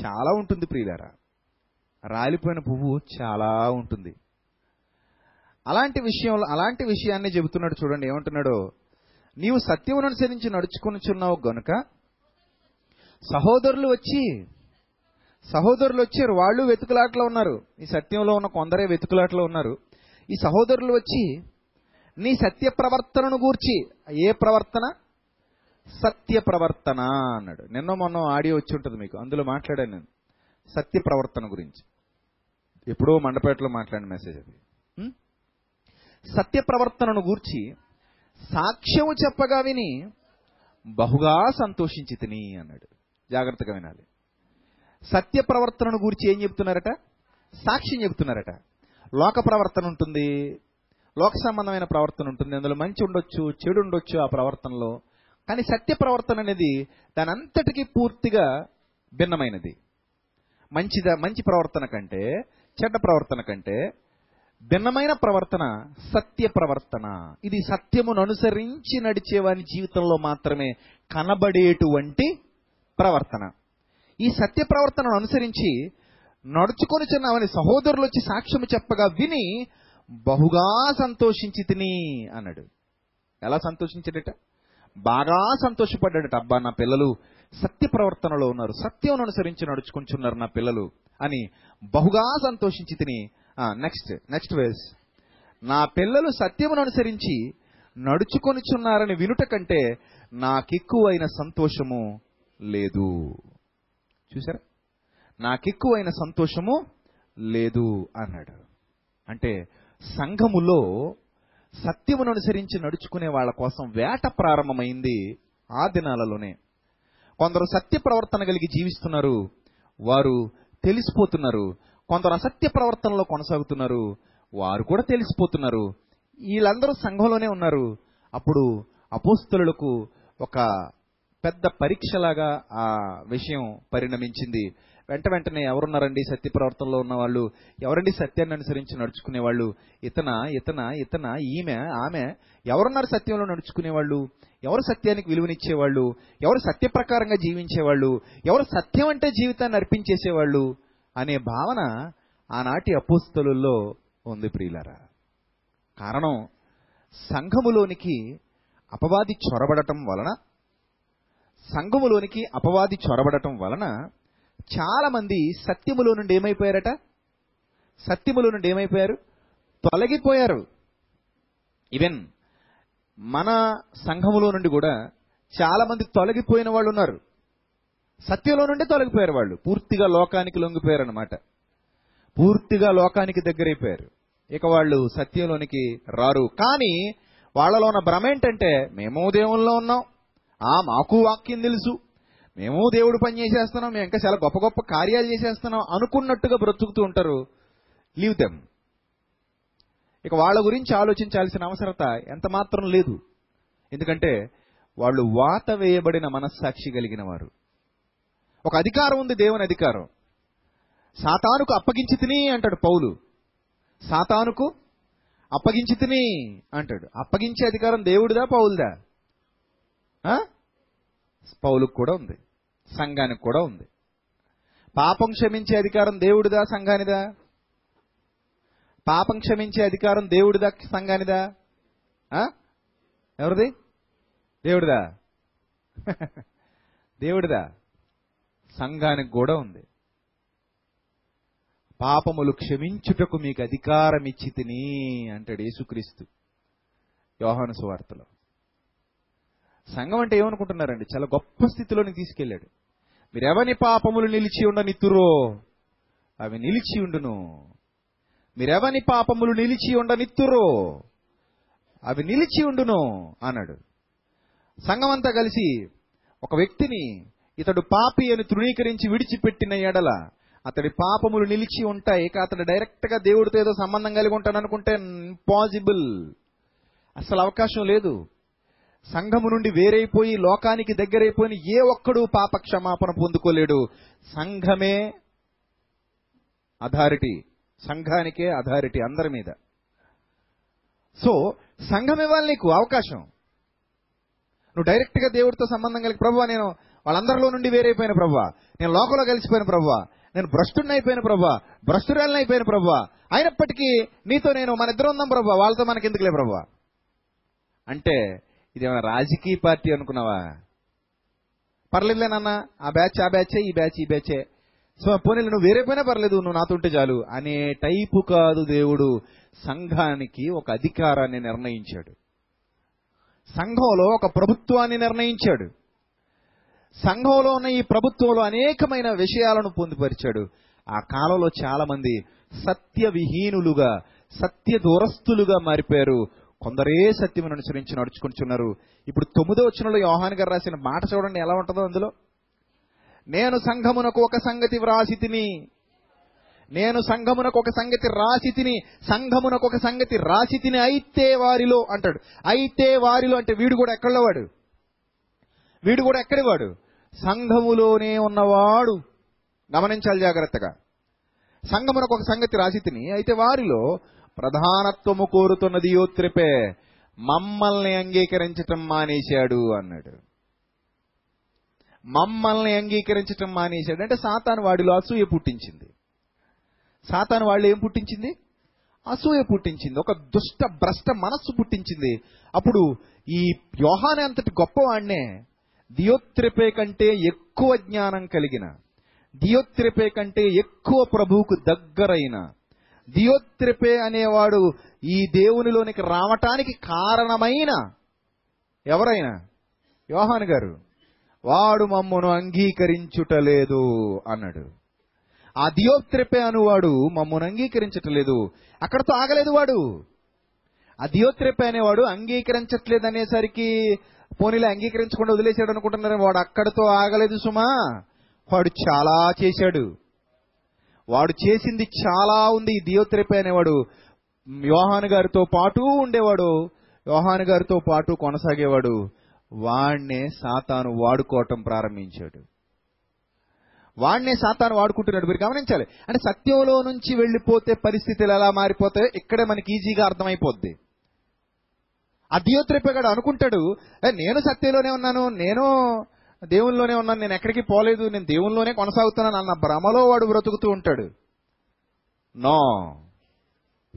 చాలా ఉంటుంది ప్రియులారా, రాలిపోయిన పువ్వు చాలా ఉంటుంది. అలాంటి విషయాన్ని చెబుతున్నాడు. చూడండి ఏమంటున్నాడో, నీవు సత్యమును అనుసరించి నడుచుకొనుచున్నావు గనుక సహోదరులు వచ్చారు. వాళ్ళు వెతుకులాట్లో ఉన్నారు, ఈ సత్యంలో ఉన్న కొందరే వెతుకులాట్లో ఉన్నారు. ఈ సహోదరులు వచ్చి నీ సత్య ప్రవర్తనను గూర్చి, ఏ ప్రవర్తన? సత్య ప్రవర్తన అన్నాడు. నిన్న మొన్న ఆడియో వచ్చి ఉంటుంది మీకు, అందులో మాట్లాడాను నేను సత్య ప్రవర్తన గురించి. ఎప్పుడో మండపేటలో మాట్లాడిన మెసేజ్ అది. సత్య ప్రవర్తనను గూర్చి సాక్ష్యము చెప్పగా విని బహుగా సంతోషించి తిని అన్నాడు. జాగ్రత్తగా వినాలి. సత్య ప్రవర్తనను గూర్చి ఏం చెప్తున్నారట? సాక్ష్యం చెప్తున్నారట. లోక ప్రవర్తన ఉంటుంది, లోక సంబంధమైన ప్రవర్తన ఉంటుంది, అందులో మంచి ఉండొచ్చు, చెడు ఉండొచ్చు ఆ ప్రవర్తనలో. కానీ సత్య ప్రవర్తన అనేది దాని అంతటికీ పూర్తిగా భిన్నమైనది. మంచి ప్రవర్తన కంటే, చెడ్డ ప్రవర్తన కంటే భిన్నమైన ప్రవర్తన సత్య ప్రవర్తన. ఇది సత్యమును అనుసరించి నడిచేవాని జీవితంలో మాత్రమే కనబడేటువంటి ప్రవర్తన. ఈ సత్య ప్రవర్తనను అనుసరించి నడుచుకొని చిన్నవని సహోదరులు వచ్చి సాక్ష్యము చెప్పగా విని బహుగా సంతోషించి తిని అన్నాడు. ఎలా సంతోషించాడట? బాగా సంతోషపడ్డాడట. అబ్బా, నా పిల్లలు సత్య ప్రవర్తనలో ఉన్నారు, సత్యం అనుసరించి నడుచుకుంటున్నారు నా పిల్లలు అని బహుగా సంతోషించి తిని. నెక్స్ట్ వేస్, నా పిల్లలు సత్యమును అనుసరించి నడుచుకొనిచున్నారని వినుట కంటే నాకెక్కువైన సంతోషము లేదు. చూసారా, నాకెక్కువైన సంతోషము లేదు అన్నాడు. అంటే సంఘములో సత్యమును అనుసరించి నడుచుకునే వాళ్ళ కోసం వేట ప్రారంభమైంది ఆ దినాలలోనే. కొందరు సత్య ప్రవర్తన కలిగి జీవిస్తున్నారు, వారు తెలిసిపోతున్నారు. కొందరు అసత్య ప్రవర్తనలో కొనసాగుతున్నారు, వారు కూడా తెలిసిపోతున్నారు. వీళ్ళందరూ సంఘంలోనే ఉన్నారు. అప్పుడు అపోస్తలులకు ఒక పెద్ద పరీక్షలాగా ఆ విషయం పరిణమించింది. వెంటనే ఎవరున్నారండి సత్య ప్రవర్తనలో ఉన్నవాళ్ళు? ఎవరండి సత్యాన్ని అనుసరించి నడుచుకునేవాళ్ళు? ఇతన, ఈమె, ఆమె, ఎవరున్నారు సత్యంలో నడుచుకునేవాళ్ళు? ఎవరు సత్యానికి విలువనిచ్చేవాళ్ళు? ఎవరు సత్య ప్రకారంగా జీవించేవాళ్ళు? ఎవరు సత్యం అంటే జీవితాన్ని అర్పించేసేవాళ్ళు అనే భావన ఆనాటి అపోస్తలుల్లో ఉంది ప్రియులారా. కారణం, సంఘములోనికి అపవాది చొరబడటం వలన చాలామంది సత్యములో నుండి ఏమైపోయారు? తొలగిపోయారు. ఈవెన్ మన సంఘములో నుండి కూడా చాలామంది తొలగిపోయిన వాళ్ళు ఉన్నారు. సత్యంలో నుండి తొలగిపోయారు. వాళ్ళు పూర్తిగా లోకానికి లొంగిపోయారు అన్నమాట, పూర్తిగా లోకానికి దగ్గరైపోయారు. ఇక వాళ్ళు సత్యంలోనికి రారు. కానీ వాళ్ళలో ఉన్న భ్రమ ఏంటంటే, మేము దేవుల్లో ఉన్నాం, మాకు వాక్యం తెలుసు, మేము దేవుడు పని చేసేస్తున్నాం, మేము ఇంకా చాలా గొప్ప గొప్ప కార్యాలు చేసేస్తున్నాం అనుకున్నట్టుగా బ్రతుకుతూ ఉంటారు. Leave them. ఇక వాళ్ళ గురించి ఆలోచించాల్సిన అవసరత ఎంత మాత్రం లేదు. ఎందుకంటే వాళ్ళు వాత వేయబడిన మనస్సాక్షి కలిగిన వారు. ఒక అధికారం ఉంది, దేవుని అధికారం. సాతానుకు అప్పగించి తిని అంటాడు పౌలు. సాతానుకు అప్పగించి తిని అంటాడు. అప్పగించే అధికారం దేవుడిదా, పౌలుదా? పౌలుకు కూడా ఉంది, సంఘానికి కూడా ఉంది. పాపం క్షమించే అధికారం దేవుడిదా, సంఘానిదా? ఎవరిది? దేవుడిదా? సంఘానికి కూడా ఉంది. పాపములు క్షమించుటకు మీకు అధికారం ఇచ్చి తిని అంటాడు యేసుక్రీస్తు యోహాను సువార్తలో. సంఘం అంటే ఏమనుకుంటున్నారండి? చాలా గొప్ప స్థితిలోనికి తీసుకెళ్ళాడు. మీరు ఎవని పాపములు నిలిచి ఉండనిత్తురో అవి నిలిచి ఉండును, అన్నాడు. సంఘం అంతా కలిసి ఒక వ్యక్తిని ఇతడు పాపి అని తృణీకరించి విడిచిపెట్టిన ఎడల అతడి పాపములు నిలిచి ఉంటాయి. ఇక అతడు డైరెక్ట్గా దేవుడితో ఏదో సంబంధం కలిగి ఉంటాను అనుకుంటే ఇంపాసిబుల్, అసలు అవకాశం లేదు. సంఘము నుండి వేరైపోయి లోకానికి దగ్గరైపోయిన ఏ ఒక్కడూ పాప క్షమాపణ పొందుకోలేడు. సంఘమే అథారిటీ, సంఘానికే అథారిటీ అందరి మీద. సో సంఘం ఇవ్వాలి నీకు అవకాశం. నువ్వు డైరెక్ట్గా దేవుడితో సంబంధం కలిగి, ప్రభువా నేను వాళ్ళందరిలో నుండి వేరైపోయిన ప్రభువా, నేను లోకంలో కలిసిపోయిన ప్రభువా, నేను భ్రష్టుడిని అయిపోయిన ప్రభువా, భ్రష్టురాలని అయిపోయిన ప్రభువా, అయినప్పటికీ నీతో నేను మన ఇద్దరు ఉందాం ప్రభువా, వాళ్ళతో మనకి ఎందుకులే ప్రభువా అంటే ఇదేమైనా రాజకీయ పార్టీ అనుకున్నావా? పర్లేదులే నాన్న, ఆ బ్యాచే, ఈ బ్యాచే, సో పోనీలు నువ్వు వేరైపోయినా పర్లేదు నువ్వు నాతో ఉంటే చాలు అనే టైపు కాదు. దేవుడు సంఘానికి ఒక అధికారాన్ని నిర్ణయించాడు, సంఘంలో ఒక ప్రభుత్వాన్ని నిర్ణయించాడు, సంఘంలో ఉన్న ఈ ప్రభుత్వంలో అనేకమైన విషయాలను పొందుపరిచాడు. ఆ కాలంలో చాలా మంది సత్య విహీనులుగా, సత్య దూరస్తులుగా మారిపోయారు. కొందరే సత్యమును అనుసరించి నడుచుకుంటున్నారు. ఇప్పుడు 9వ వచనంలో యోహాను గారు రాసిన మాట చూడండి ఎలా ఉంటుందో. అందులో నేను సంఘమునకు ఒక సంగతి రాసి తిని సంఘమునకు ఒక సంగతి రాసి తిని అయితే వారిలో అంటే వీడు కూడా ఎక్కడివాడు సంఘములోనే ఉన్నవాడు. గమనించాలి జాగ్రత్తగా. సంఘమునకు ఒక సంగతి రాసి తిని అయితే వారిలో ప్రధానత్వము కోరుతున్నది యోత్రిపే, మమ్మల్ని అంగీకరించటం మానేశాడు అన్నాడు. మమ్మల్ని అంగీకరించటం మానేశాడు అంటే సాతాను వాడిలో అసూయ పుట్టించింది. సాతాను వాళ్ళు ఏం పుట్టించింది? అసూయ పుట్టించింది, ఒక దుష్ట భ్రష్ట మనస్సు పుట్టించింది. అప్పుడు ఈ యోహాను అంతటి గొప్పవాడినే దియోత్రిపే కంటే ఎక్కువ జ్ఞానం కలిగిన, దియోత్రిపే కంటే ఎక్కువ ప్రభువుకు దగ్గరైన, దియోత్రిపే అనేవాడు ఈ దేవునిలోనికి రావటానికి కారణమైన ఎవరైనా యోహాను గారు, వాడు మమ్మను అంగీకరించుటలేదు అన్నాడు. ఆ దియోత్రిపే అనువాడు మమ్మను అంగీకరించటలేదు. అక్కడతో ఆగలేదు వాడు. ఆ దియోత్రిపే అనేవాడు అంగీకరించట్లేదు అనేసరికి పోనీలో అంగీకరించకుండా వదిలేశాడు అనుకుంటున్నారు. వాడు అక్కడతో ఆగలేదు సుమా, వాడు చాలా చేశాడు. వాడు చేసింది చాలా ఉంది. దియోత్రిపే అనేవాడు యోహాను గారితో పాటు ఉండేవాడు, యోహాను గారితో పాటు కొనసాగేవాడు. వాణ్ణే సాతాను వాడుకుంటున్నాడు. మీరు గమనించాలి, అంటే సత్యంలో నుంచి వెళ్ళిపోతే పరిస్థితులు ఎలా మారిపోతాయో ఇక్కడే మనకి ఈజీగా అర్థమైపోద్ది. ఆ దియోత్రిపేగాడు అనుకుంటాడు, నేను సత్యంలోనే ఉన్నాను, నేను దేవుల్లోనే ఉన్నాను, నేను ఎక్కడికి పోలేదు, నేను దేవుల్లోనే కొనసాగుతున్నాను అన్న భ్రమలో వాడు బ్రతుకుతూ ఉంటాడు. No,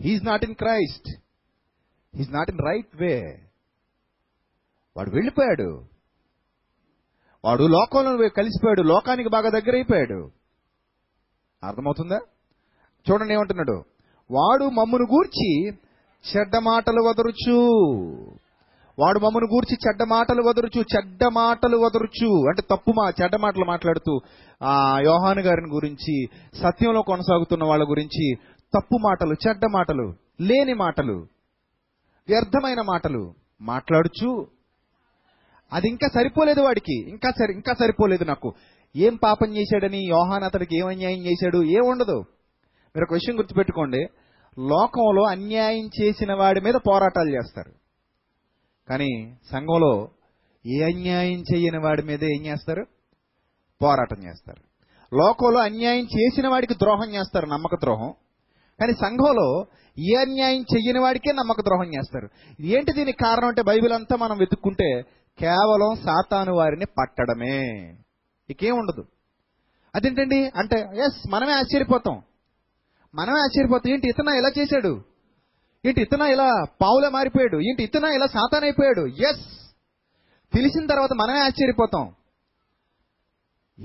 he's not in Christ, he's not in right way. వాడు వెళ్ళిపోయాడు, వాడు లోకంలో కలిసిపోయాడు, లోకానికి బాగా దగ్గర అయిపోయాడు. అర్థమవుతుందా? చూడండి ఏమంటున్నాడు, వాడు మమ్మను గూర్చి చెడ్డ మాటలు వదరుచు చెడ్డ మాటలు వదరుచు అంటే చెడ్డ మాటలు మాట్లాడుతూ ఆ యోహాను గారిని గురించి, సత్యంలో కొనసాగుతున్న వాళ్ళ గురించి తప్పు మాటలు, చెడ్డ మాటలు, లేని మాటలు, వ్యర్థమైన మాటలు మాట్లాడుచు. అది ఇంకా సరిపోలేదు వాడికి, ఇంకా సరిపోలేదు నాకు. ఏం పాపం చేశాడని యోహాను అతడికి ఏం అన్యాయం చేశాడు? ఏముండదు. మీరు ఒక విషయం గుర్తుపెట్టుకోండి, లోకంలో అన్యాయం చేసిన వాడి మీద పోరాటాలు చేస్తారు, కానీ సంఘంలో ఏ అన్యాయం చేయని వాడి మీద ఏం చేస్తారు? పోరాటం చేస్తారు. లోకంలో అన్యాయం చేసిన వాడికి ద్రోహం చేస్తారు, నమ్మక ద్రోహం, కానీ సంఘంలో ఏ అన్యాయం చేయని వాడికే నమ్మక ద్రోహం చేస్తారు. ఏంటి దీనికి కారణం అంటే బైబిల్ అంతా మనం వెతుక్కుంటే కేవలం సాతాను వారిని పట్టడమే, ఇకేం ఉండదు. అదేంటండి అంటే ఎస్, మనమే ఆశ్చర్యపోతాం ఏంటి ఇతనా ఇలా చేశాడు, ఏంటి ఇతనా ఇలా పావులా మారిపోయాడు, ఏంటి ఇతనా ఇలా సాతాను అయిపోయాడు. ఎస్, తెలిసిన తర్వాత మనమే ఆశ్చర్యపోతాం,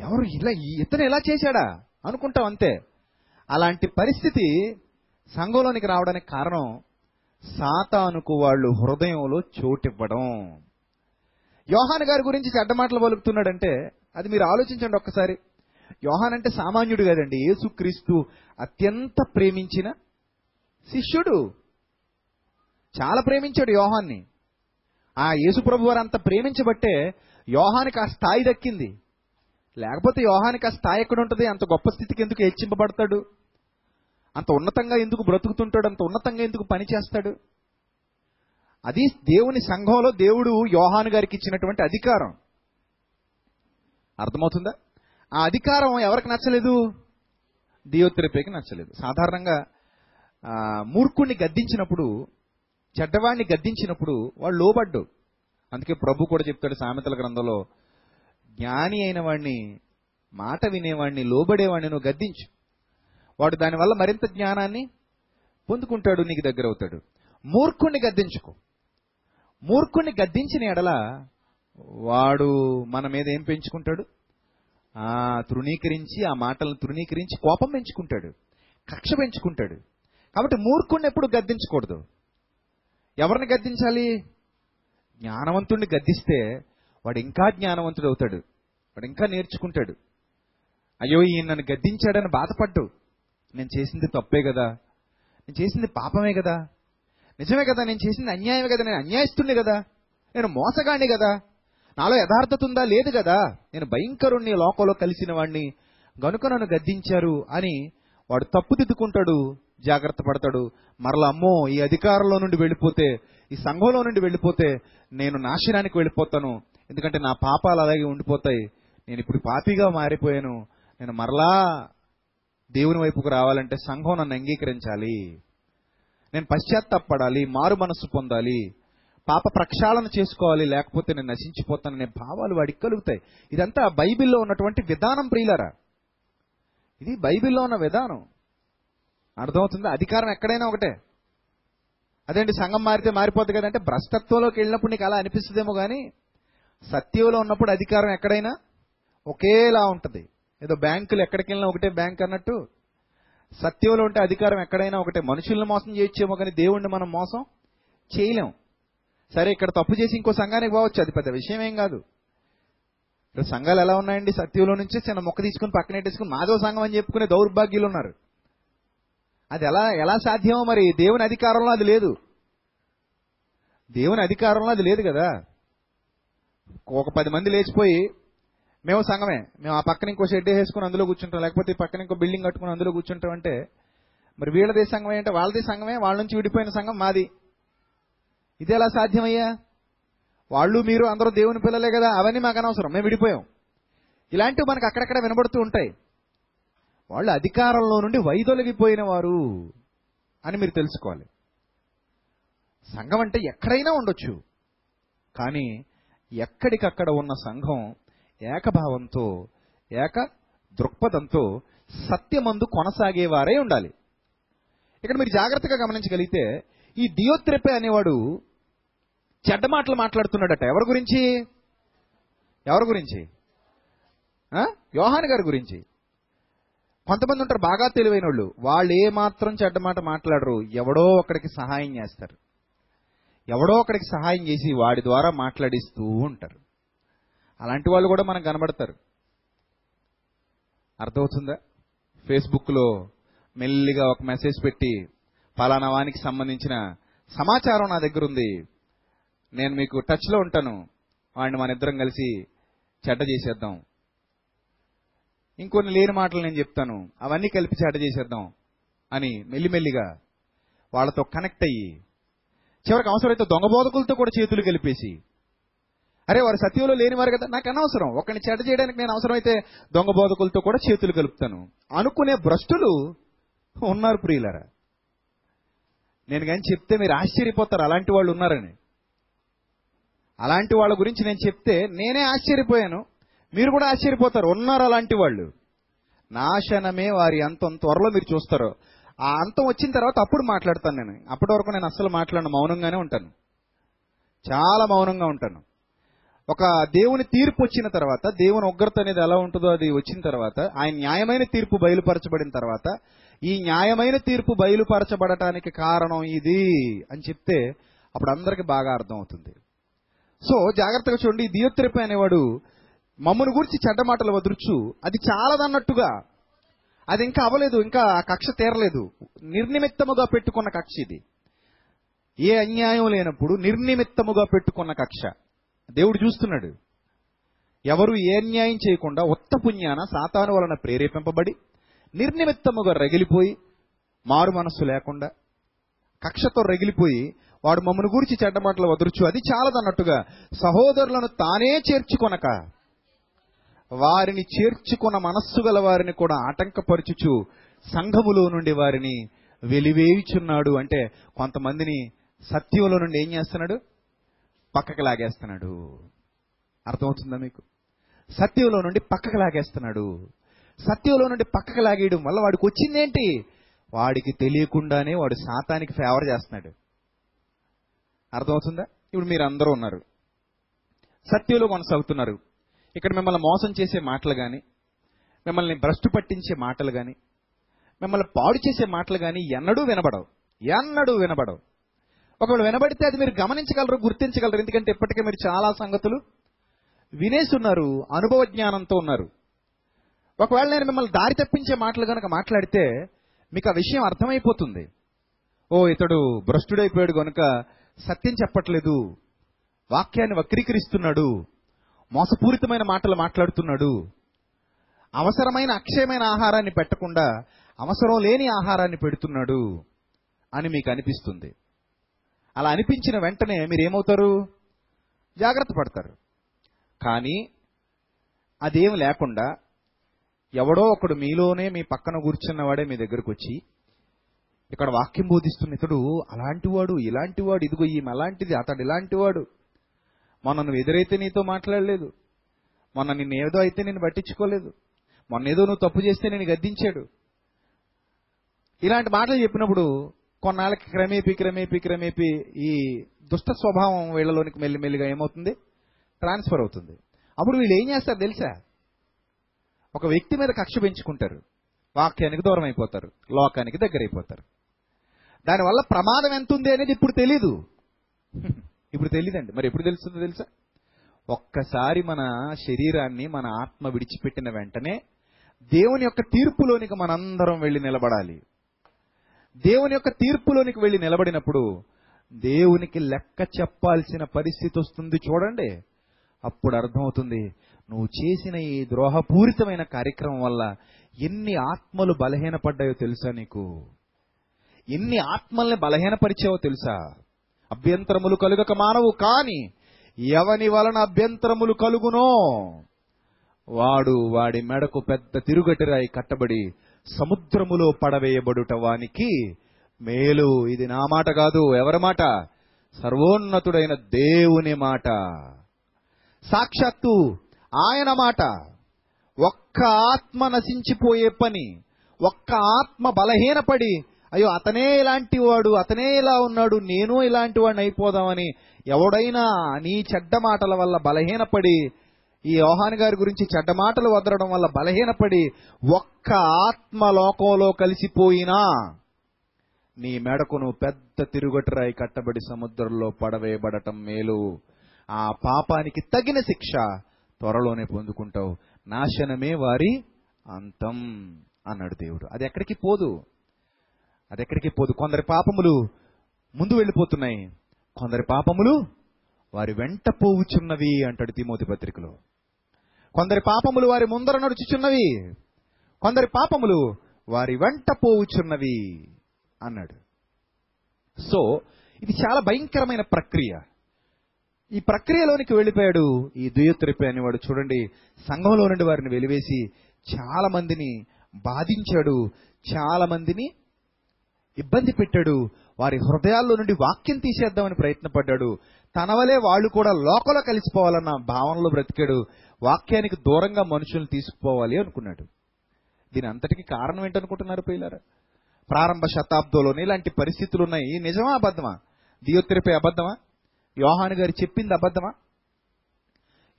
ఎవరు ఇలా, ఇతను ఇలా చేశాడా అనుకుంటాం అంతే. అలాంటి పరిస్థితి సంఘంలోనికి రావడానికి కారణం సాతానుకు వాళ్ళు హృదయంలో చోటివ్వడం. యోహాను గారి గురించి చెడ్డ మాటలు పలుకుతున్నాడంటే అది మీరు ఆలోచించండి ఒక్కసారి. యోహాను అంటే సామాన్యుడు కాదండి, యేసుక్రీస్తు అత్యంత ప్రేమించిన శిష్యుడు. చాలా ప్రేమించాడు యోహాన్ని. ఆ యేసు ప్రభువారు అంత ప్రేమించబట్టే యోహానికి ఆ స్థాయి దక్కింది. లేకపోతే యోహానికి ఆ స్థాయి ఎక్కడ ఉంటుంది? అంత గొప్ప స్థితికి ఎందుకు హెచ్చింపబడతాడు? అంత ఉన్నతంగా ఎందుకు బ్రతుకుతుంటాడు? అంత ఉన్నతంగా ఎందుకు పనిచేస్తాడు? అది దేవుని సంఘంలో దేవుడు యోహాను గారికి ఇచ్చినటువంటి అధికారం. అర్థమవుతుందా? ఆ అధికారం ఎవరికి నచ్చలేదు? దియోత్రేఫేకి నచ్చలేదు. సాధారణంగా మూర్ఖుణ్ణి గద్దించినప్పుడు, చెడ్డవాడిని గద్దించినప్పుడు వాడు లోబడ్డు. అందుకే ప్రభు కూడా చెప్తాడు సామెతల గ్రంథంలో, జ్ఞాని అయిన వాడిని, మాట వినేవాడిని, లోబడేవాడిని నువ్వు గద్దించు, వాడు దానివల్ల మరింత జ్ఞానాన్ని పొందుకుంటాడు, నీకు దగ్గర అవుతాడు. మూర్ఖుణ్ణి గద్దించుకో. మూర్ఖుణ్ణి గద్దించిన ఎడల వాడు మన మీద ఏం పెంచుకుంటాడు? తృణీకరించి, ఆ మాటలను తృణీకరించి కోపం పెంచుకుంటాడు, కక్ష పెంచుకుంటాడు. కాబట్టి మూర్ఖుణ్ణి ఎప్పుడు గద్దించకూడదు. ఎవరిని గద్దించాలి? జ్ఞానవంతుణ్ణి గద్దిస్తే వాడు ఇంకా జ్ఞానవంతుడు అవుతాడు, వాడు ఇంకా నేర్చుకుంటాడు. అయ్యో ఈయన నన్ను గద్దించాడని బాధపడ్డు, నేను చేసింది తప్పే కదా, నేను చేసింది పాపమే కదా, నిజమే కదా, నేను చేసింది అన్యాయమే కదా, నేను అన్యాయస్తుణ్ణి కదా, నేను మోసగాడిని కదా, నాలో యథార్థత ఉందా లేదు కదా, నేను భయంకరుణ్ణి, లోకంలో కలిసిన వాడిని, గనుక నన్ను గద్దించారు అని వాడు తప్పుదిద్దుకుంటాడు, జాగ్రత్త పడతాడు. మరలా అమ్మో ఈ అధికారంలో నుండి వెళ్ళిపోతే, ఈ సంఘంలో నుండి వెళ్ళిపోతే నేను నాశనానికి వెళ్ళిపోతాను, ఎందుకంటే నా పాపాలు అలాగే ఉండిపోతాయి, నేను ఇప్పుడు పాపిగా మారిపోయాను, నేను మరలా దేవుని వైపుకు రావాలంటే సంఘం నన్ను అంగీకరించాలి, నేను పశ్చాత్తాపడాలి, మారు మనసు పొందాలి, పాప ప్రక్షాళన చేసుకోవాలి, లేకపోతే నేను నశించిపోతాననే భావాలు వాడికి కలుగుతాయి. ఇదంతా బైబిల్లో ఉన్నటువంటి విధానం ప్రియులారా, ఇది బైబిల్లో ఉన్న విధానం. అర్థమవుతుంది? అధికారం ఎక్కడైనా ఒకటే. అదేంటి సంఘం మారితే మారిపోతుంది కదంటే, భ్రష్టత్వంలోకి వెళ్ళినప్పుడు నీకు అలా అనిపిస్తుందేమో, కానీ సత్యంలో ఉన్నప్పుడు అధికారం ఎక్కడైనా ఒకేలా ఉంటుంది. ఏదో బ్యాంకులు ఎక్కడికి వెళ్ళినా ఒకటే బ్యాంక్ అన్నట్టు, సత్యంలో ఉంటే అధికారం ఎక్కడైనా ఒకటే. మనుషుల్ని మోసం చేయొచ్చేమో కానీ దేవుణ్ణి మనం మోసం చేయలేం. సరే, ఇక్కడ తప్పు చేసి ఇంకో సంఘానికి పోవచ్చు, అది పెద్ద విషయం ఏం కాదు. ఇక్కడ సంఘాలు ఎలా ఉన్నాయండి? సత్యంలో నుంచి చిన్న మొక్క తీసుకుని పక్కనెట్టేసుకుని మాధవ సంఘం అని చెప్పుకునే దౌర్భాగ్యులు ఉన్నారు. అది ఎలా సాధ్యమో మరి. దేవుని అధికారంలో అది లేదు, దేవుని అధికారంలో అది లేదు కదా. ఒక 10 మంది లేచిపోయి మేము సంఘమే, మేము ఆ పక్కన ఇంకో షెడ్ వేసుకుని అందులో కూర్చుంటాం, లేకపోతే ఈ పక్కన ఇంకో బిల్డింగ్ కట్టుకుని అందులో కూర్చుంటాం అంటే మరి వీళ్ళదే సంఘమే అంటే వాళ్ళదే సంఘమే, వాళ్ళ నుంచి విడిపోయిన సంఘం మాది, ఇది ఎలా సాధ్యమయ్యా? వాళ్ళు మీరు అందరూ దేవుని పిల్లలే కదా, అవన్నీ మాకు అనవసరం, మేము విడిపోయాం, ఇలాంటివి మనకు అక్కడక్కడ వినబడుతూ ఉంటాయి. వాళ్ళు అధికారంలో నుండి వైదొలిగిపోయిన వారు అని మీరు తెలుసుకోవాలి. సంఘం అంటే ఎక్కడైనా ఉండొచ్చు, కానీ ఎక్కడికక్కడ ఉన్న సంఘం ఏకభావంతో, ఏక దృక్పథంతో సత్యమందు కొనసాగేవారే ఉండాలి. ఇక్కడ మీరు జాగ్రత్తగా గమనించగలిగితే ఈ దియోత్రేఫే అనేవాడు చెడ్డ మాటలు మాట్లాడుతున్నాడట. ఎవరి గురించి? ఎవరి గురించి? యోహాను గారి గురించి. కొంతమంది ఉంటారు బాగా తెలివైన వాళ్ళు, వాళ్ళు ఏమాత్రం చెడ్డ మాట మాట్లాడరు, ఎవడో ఒకడికి సహాయం చేస్తారు, ఎవడో ఒకడికి సహాయం చేసి వాడి ద్వారా మాట్లాడిస్తూ ఉంటారు. అలాంటి వాళ్ళు కూడా మనకు కనబడతారు. అర్థమవుతుందా? ఫేస్బుక్లో మెల్లిగా ఒక మెసేజ్ పెట్టి పలానా వానికి సంబంధించిన సమాచారం నా దగ్గర ఉంది, నేను మీకు టచ్లో ఉంటాను, వాడిని మన ఇద్దరం కలిసి చెడ్డ చేసేద్దాం, ఇంకొన్ని లేని మాటలు నేను చెప్తాను, అవన్నీ కలిపి చెడ్డ చేసేద్దాం అని మెల్లిమెల్లిగా వాళ్ళతో కనెక్ట్ అయ్యి చివరికి అవసరమైతే దొంగ బోధకులతో కూడా చేతులు కలిపేసి, అరే వారు సత్యంలో లేనివారు కదా, నాకు అనవసరం, ఒకరిని చెడ్డ చేయడానికి నేను అవసరమైతే దొంగ బోధకులతో కూడా చేతులు కలుపుతాను అనుకునే భ్రష్టులు ఉన్నారు ప్రియులారా. నేను కానీ చెప్తే మీరు ఆశ్చర్యపోతారు అలాంటి వాళ్ళు ఉన్నారని. అలాంటి వాళ్ళ గురించి నేను చెప్తే నేనే ఆశ్చర్యపోయాను, మీరు కూడా ఆశ్చర్యపోతారు, ఉన్నారు అలాంటి వాళ్ళు. నాశనమే వారి అంతం, త్వరలో మీరు చూస్తారు. ఆ అంతం వచ్చిన తర్వాత అప్పుడు మాట్లాడతాను నేను, అప్పటి వరకు నేను అస్సలు మాట్లాడను, మౌనంగానే ఉంటాను, చాలా మౌనంగా ఉంటాను. ఒక దేవుని తీర్పు వచ్చిన తర్వాత, దేవుని ఉగ్రత అనేది ఎలా ఉంటుందో అది వచ్చిన తర్వాత, ఆయన న్యాయమైన తీర్పు బయలుపరచబడిన తర్వాత, ఈ న్యాయమైన తీర్పు బయలుపరచబడటానికి కారణం ఇది అని చెప్తే అప్పుడు అందరికీ బాగా అర్థం అవుతుంది. సో జాగ్రత్తగా చూడండి, దియోత్రేఫే అనేవాడు మమ్మను గురించి చెడ్డ మాటలు వదులుచు, అది చాలదన్నట్టుగా, అది ఇంకా అవ్వలేదు, ఇంకా ఆ కక్ష తీరలేదు, నిర్నిమిత్తముగా పెట్టుకున్న కక్ష ఇది. ఏ అన్యాయం లేనప్పుడు నిర్నిమిత్తముగా పెట్టుకున్న కక్ష. దేవుడు చూస్తున్నాడు, ఎవరు ఏ అన్యాయం చేయకుండా ఉత్త పుణ్యాన సాతాను వలన ప్రేరేపింపబడి నిర్నిమిత్తముగా రగిలిపోయి మారు మనస్సు లేకుండా కక్షతో రగిలిపోయి వాడు మమ్మను గురించి చెడ్డ మాటలు వదరుచు అది చాలదన్నట్టుగా సహోదరులను తానే చేర్చుకొనక వారిని చేర్చుకున్న మనస్సు గల వారిని కూడా ఆటంకపరచుచు సంఘములో నుండి వారిని వెలివేయుచున్నాడు. అంటే కొంతమందిని సత్యంలో నుండి ఏం చేస్తున్నాడు? పక్కకు లాగేస్తున్నాడు. అర్థమవుతుందా మీకు? సత్యంలో నుండి పక్కకు లాగేస్తున్నాడు. సత్యంలో నుండి పక్కకు లాగేయడం వల్ల వాడికి వచ్చిందేంటి? వాడికి తెలియకుండానే వాడు సాతానికి ఫేవర్ చేస్తున్నాడు. అర్థమవుతుందా? ఇప్పుడు మీరు అందరూ ఉన్నారు, సత్యంలో కొనసాగుతున్నారు. ఇక్కడ మిమ్మల్ని మోసం చేసే మాటలు కానీ, మిమ్మల్ని భ్రష్టు పట్టించే మాటలు కానీ, మిమ్మల్ని పాడు చేసే మాటలు కానీ ఎన్నడూ వినబడవు. ఒకవేళ వినబడితే అది మీరు గమనించగలరు, గుర్తించగలరు. ఎందుకంటే ఇప్పటికే మీరు చాలా సంగతులు వినేస్తున్నారు, అనుభవ జ్ఞానంతో ఉన్నారు. ఒకవేళ నేను మిమ్మల్ని దారి తప్పించే మాటలు కనుక మాట్లాడితే మీకు ఆ విషయం అర్థమైపోతుంది. ఓ, ఇతడు భ్రష్టుడైపోయాడు కనుక సత్యం చెప్పట్లేదు, వాక్యాన్ని వక్రీకరిస్తున్నాడు, మోసపూరితమైన మాటలు మాట్లాడుతున్నాడు, అవసరమైన అక్షయమైన ఆహారాన్ని పెట్టకుండా అవసరం లేని ఆహారాన్ని పెడుతున్నాడు అని మీకు అనిపిస్తుంది. అలా అనిపించిన వెంటనే మీరేమవుతారు? జాగ్రత్త పడతారు. కానీ అదేం లేకుండా ఎవడో ఒకడు మీలోనే మీ పక్కన కూర్చున్నవాడే మీ దగ్గరకు వచ్చి ఇక్కడ వాక్యం బోధిస్తున్న ఇతడు అలాంటివాడు, ఇలాంటివాడు, ఇదిగో ఈమె అలాంటిది, అతడు ఇలాంటివాడు, మొన్న నువ్వు ఎదురైతే నీతో మాట్లాడలేదు, మొన్న నిన్న ఏదో అయితే నేను పట్టించుకోలేదు, మొన్న ఏదో నువ్వు తప్పు చేస్తే నేను గద్దించాడు, ఇలాంటి మాటలు చెప్పినప్పుడు కొన్నాళ్ళకి క్రమేపీ ఈ దుష్ట స్వభావం వీళ్ళలోనికి మెల్లిమెల్లిగా ఏమవుతుంది? ట్రాన్స్ఫర్ అవుతుంది. అప్పుడు వీళ్ళు ఏం చేస్తారు తెలుసా? ఒక వ్యక్తి మీద కక్ష పెంచుకుంటారు, వాక్యానికి దూరం అయిపోతారు, లోకానికి దగ్గర అయిపోతారు. దానివల్ల ప్రమాదం ఎంత ఉంది అనేది ఇప్పుడు తెలియదండి. మరి ఎప్పుడు తెలుస్తుందో తెలుసా? ఒక్కసారి మన శరీరాన్ని, మన ఆత్మ విడిచిపెట్టిన వెంటనే దేవుని యొక్క తీర్పులోనికి మనందరం వెళ్ళి నిలబడాలి. దేవుని యొక్క తీర్పులోనికి వెళ్ళి నిలబడినప్పుడు దేవునికి లెక్క చెప్పాల్సిన పరిస్థితి వస్తుంది. చూడండి, అప్పుడు అర్థమవుతుంది నువ్వు చేసిన ఈ ద్రోహపూరితమైన కార్యక్రమం వల్ల ఎన్ని ఆత్మలు బలహీనపడ్డాయో తెలుసా నీకు? ఎన్ని ఆత్మల్ని బలహీనపరిచావో తెలుసా? అభ్యంతరములు కలుగక మానవు, కానీ ఎవని వలన అభ్యంతరములు కలుగునో వాడు వాడి మెడకు పెద్ద తిరుగటిరాయి కట్టబడి సముద్రములో పడవేయబడుట వానికి మేలు. ఇది నా మాట కాదు. ఎవరి మాట? సర్వోన్నతుడైన దేవుని మాట, సాక్షాత్తు ఆయన మాట. ఒక్క ఆత్మ నశించిపోయే పని, ఒక్క ఆత్మ బలహీనపడి అయ్యో అతనే ఇలాంటి వాడు, అతనే ఇలా ఉన్నాడు, నేను ఇలాంటి వాడిని అయిపోదామని ఎవడైనా నీ చెడ్డ మాటల వల్ల బలహీనపడి, ఈ యోహాను గారి గురించి చెడ్డ మాటలు వదలడం వల్ల బలహీనపడి ఒక్క ఆత్మ లోకంలో కలిసిపోయినా నీ మెడకును పెద్ద తిరుగటిరాయి కట్టబడి సముద్రంలో పడవేయబడటం మేలు. ఆ పాపానికి తగిన శిక్ష త్వరలోనే పొందుకుంటావు. నాశనమే వారి అంతం అన్నాడు దేవుడు. అది ఎక్కడికి పోదు. కొందరి పాపములు ముందు వెళ్ళిపోతున్నాయి, కొందరి పాపములు వారి వెంట పోవుచున్నవి అంటాడు తిమోతి పత్రికలో. కొందరి పాపములు వారి ముందర నడుచుచున్నవి, కొందరి పాపములు వారి వెంట పోవుచున్నవి అన్నాడు. సో ఇది చాలా భయంకరమైన ప్రక్రియ. ఈ ప్రక్రియలోనికి వెళ్ళిపోయాడు ఈ దియోత్రెఫే అనేవాడు. చూడండి, సంఘంలో నుండి వారిని వెలివేసి చాలా మందిని బాధించాడు, చాలా మందిని ఇబ్బంది పెట్టాడు, వారి హృదయాల్లో నుండి వాక్యం తీసేద్దామని ప్రయత్నపడ్డాడు. తన వలే వాళ్ళు కూడా లోకంలో కలిసిపోవాలన్న భావనలో బ్రతికాడు, వాక్యానికి దూరంగా మనుషులను తీసుకుపోవాలి అనుకున్నాడు. దీని అంతటికీ కారణం ఏంటనుకుంటున్నారు ప్రియులారా? ప్రారంభ శతాబ్దంలోనే ఇలాంటి పరిస్థితులు ఉన్నాయి. నిజమా అబద్ధమా? దియోత్రెఫే అబద్ధమా? యోహాను గారు చెప్పింది అబద్ధమా?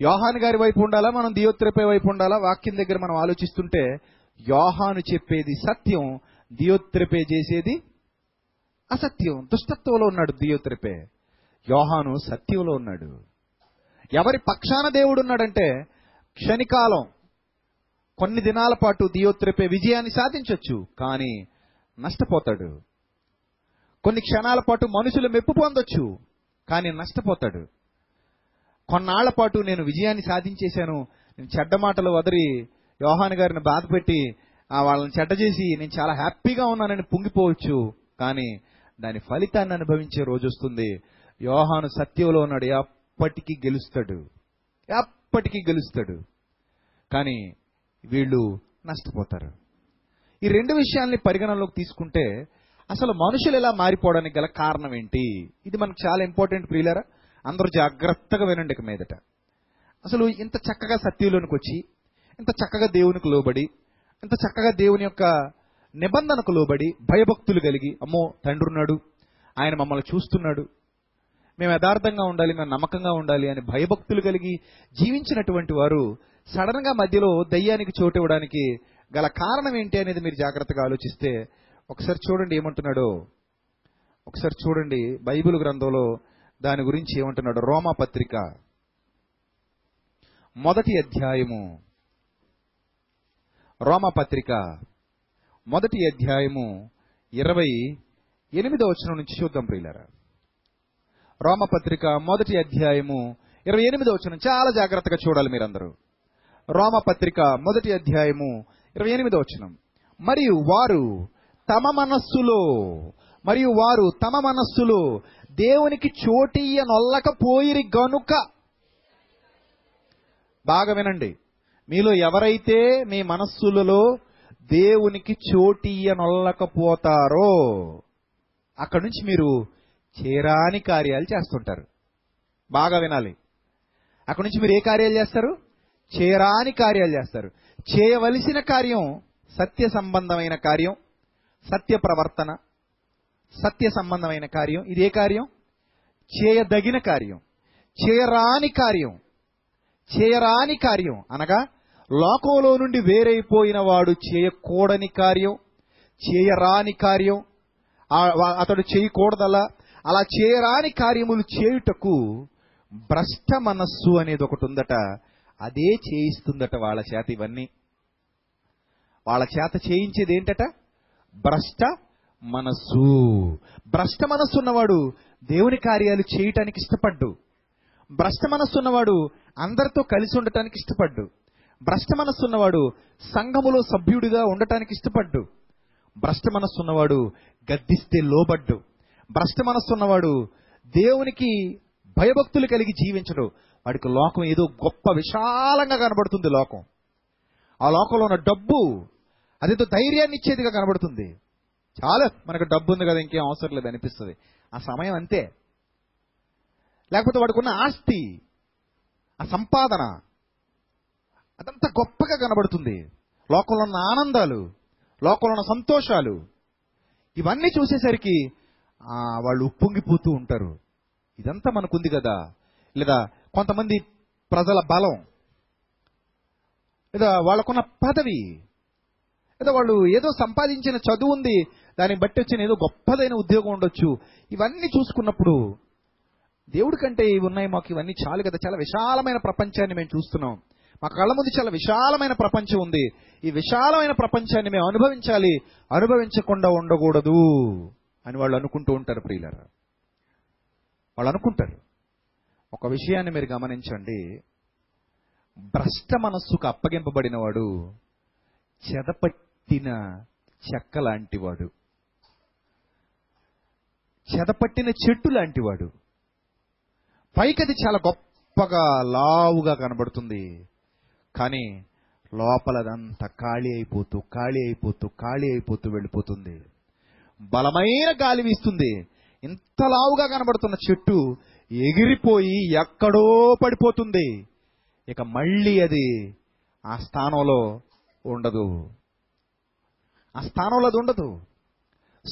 యోహాను గారి వైపు ఉండాలా, మనం దియోత్రెఫే వైపు ఉండాలా? వాక్యం దగ్గర మనం ఆలోచిస్తుంటే యోహాను చెప్పేది సత్యం, దియోత్రెఫే చేసేది అసత్యం. దుష్టత్వంలో ఉన్నాడు దియోత్రెఫే, యోహాను సత్యంలో ఉన్నాడు. ఎవరి పక్షాన దేవుడు ఉన్నాడంటే క్షణికాలం, కొన్ని దినాల పాటు దియోత్రెఫే విజయాన్ని సాధించవచ్చు, కానీ నష్టపోతాడు. కొన్ని క్షణాల పాటు మనుషులు మెప్పు పొందొచ్చు, కానీ నష్టపోతాడు. కొన్నాళ్ల పాటు నేను విజయాన్ని సాధించేశాను, నేను చెడ్డ మాటలు వదిలి యోహాను గారిని బాధ పెట్టి వాళ్ళని చెడ్డ చేసి నేను చాలా హ్యాపీగా ఉన్నానని పొంగిపోవచ్చు. కానీ దాని ఫలితాన్ని అనుభవించే రోజు వస్తుంది. యోహాను సత్యంలో ఉన్నాడు, ఎప్పటికీ గెలుస్తాడు, ఎప్పటికీ గెలుస్తాడు. కానీ వీళ్ళు నష్టపోతారు. ఈ రెండు విషయాల్ని పరిగణనలోకి తీసుకుంటే అసలు మనుషులు ఎలా మారిపోవడానికి గల కారణం ఏంటి? ఇది మనకు చాలా ఇంపార్టెంట్ ప్రియులారా, అందరూ జాగ్రత్తగా వినండి. ఇక మీదట అసలు ఇంత చక్కగా సత్యంలోనికి వచ్చి, ఇంత చక్కగా దేవునికి లోబడి, ఇంత చక్కగా దేవుని యొక్క నిబంధనకు లోబడి, భయభక్తులు కలిగి, అమ్మో తండ్రి ఉన్నాడు, ఆయన మమ్మల్ని చూస్తున్నాడు, మేము యథార్థంగా ఉండాలి, మేము నమ్మకంగా ఉండాలి అని భయభక్తులు కలిగి జీవించినటువంటి వారు సడన్గా మధ్యలో దయ్యానికి చోటు ఇవ్వడానికి గల కారణం ఏంటి అనేది మీరు జాగ్రత్తగా ఆలోచిస్తే ఒకసారి చూడండి ఏమంటున్నాడో. ఒకసారి చూడండి బైబిల్ గ్రంథంలో దాని గురించి ఏమంటున్నాడు. రోమా పత్రిక 1వ అధ్యాయము, రోమా పత్రిక 1వ అధ్యాయము 28వ వచనం నుంచి చూద్దాం ప్రియులారా. రోమా పత్రిక 1వ అధ్యాయము 28వ వచనం చాలా జాగ్రత్తగా చూడాలి మీరందరూ. రోమా పత్రిక 1వ అధ్యాయము 28వ వచనం. మరియు వారు తమ మనస్సులో దేవునికి చోటియ్యనొల్లకపోయిరి గనుక. బాగా వినండి, మీలో ఎవరైతే మీ మనస్సులలో దేవునికి చోటియ్యనొల్లకపోతారో అక్కడి నుంచి మీరు చేరాని కార్యాలు చేస్తుంటారు. బాగా వినాలి, అక్కడి నుంచి మీరు ఏ కార్యాలు చేస్తారు? చేరాని కార్యాలు చేస్తారు. చేయవలసిన కార్యం సత్య సంబంధమైన కార్యం, సత్య ప్రవర్తన, సత్య సంబంధమైన కార్యం. ఇదే కార్యం చేయదగిన కార్యం. చేయరాని కార్యం, చేయరాని కార్యం అనగా లోకంలో నుండి వేరైపోయిన వాడు చేయకూడని కార్యం, చేయరాని కార్యం, అతడు చేయకూడదలా. అలా చేయరాని కార్యములు చేయుటకు భ్రష్ట మనస్సు అనేది ఒకటి ఉందట, అదే చేయిస్తుందట వాళ్ళ చేత. ఇవన్నీ వాళ్ళ చేత చేయించేది ఏంటట? భ్రష్ట మనస్సు. భ్రష్ట మనస్సు ఉన్నవాడు దేవుని కార్యాలు చేయటానికి ఇష్టపడ్డు. భ్రష్ట మనస్సు ఉన్నవాడు అందరితో కలిసి ఉండటానికి ఇష్టపడ్డు. భ్రష్ట మనస్సు ఉన్నవాడు సంఘములో సభ్యుడిగా ఉండటానికి ఇష్టపడ్డు. భ్రష్ట మనస్సు ఉన్నవాడు గద్దిస్తే లోబడ్డు. భ్రష్ట మనస్సు ఉన్నవాడు దేవునికి భయభక్తులు కలిగి జీవించడు. వాడికి లోకం ఏదో గొప్ప విశాలంగా కనబడుతుంది. లోకం, ఆ లోకంలో ఉన్న డబ్బు అదేదో ధైర్యాన్ని ఇచ్చేదిగా కనబడుతుంది. చాలా మనకు డబ్బు ఉంది కదా, ఇంకేం అవసరం లేదు అనిపిస్తుంది ఆ సమయం, అంతే. లేకపోతే వాడుకున్న ఆస్తి, ఆ సంపాదన అదంతా గొప్పగా కనబడుతుంది. లోకంలో ఉన్న ఆనందాలు, లోకంలో ఉన్న సంతోషాలు, ఇవన్నీ చూసేసరికి వాళ్ళు ఉప్పొంగిపోతూ ఉంటారు. ఇదంతా మనకుంది కదా. లేదా కొంతమంది ప్రజల బలం, లేదా వాళ్ళకున్న పదవి, లేదా వాళ్ళు ఏదో సంపాదించిన చదువు ఉంది, దాన్ని బట్టి వచ్చిన ఏదో గొప్పదైన ఉద్యోగం ఉండొచ్చు. ఇవన్నీ చూసుకున్నప్పుడు దేవుడి కంటే ఇవి ఉన్నాయి మాకు, ఇవన్నీ చాలు కదా. చాలా విశాలమైన ప్రపంచాన్ని మేము చూస్తున్నాం, మా కళ్ళ ముందు చాలా విశాలమైన ప్రపంచం ఉంది. ఈ విశాలమైన ప్రపంచాన్ని మేము అనుభవించాలి, అనుభవించకుండా ఉండకూడదు అని వాళ్ళు అనుకుంటూ ఉంటారు ప్రియులారా. వాళ్ళు అనుకుంటారు. ఒక విషయాన్ని మీరు గమనించండి, భ్రష్ట మనస్సుకు అప్పగింపబడిన వాడు చెదపట్టిన చెక్క లాంటివాడు, చెదపట్టిన చెట్టు లాంటివాడు. పైకి అది చాలా గొప్పగా లావుగా కనబడుతుంది, కానీ లోపలదంతా ఖాళీ అయిపోతూ వెళ్ళిపోతుంది. బలమైన గాలి వీస్తుంది, ఇంత లావుగా కనబడుతున్న చెట్టు ఎగిరిపోయి ఎక్కడో పడిపోతుంది. ఇక మళ్ళీ అది ఆ స్థానంలో ఉండదు, ఆ స్థానంలో అది ఉండదు.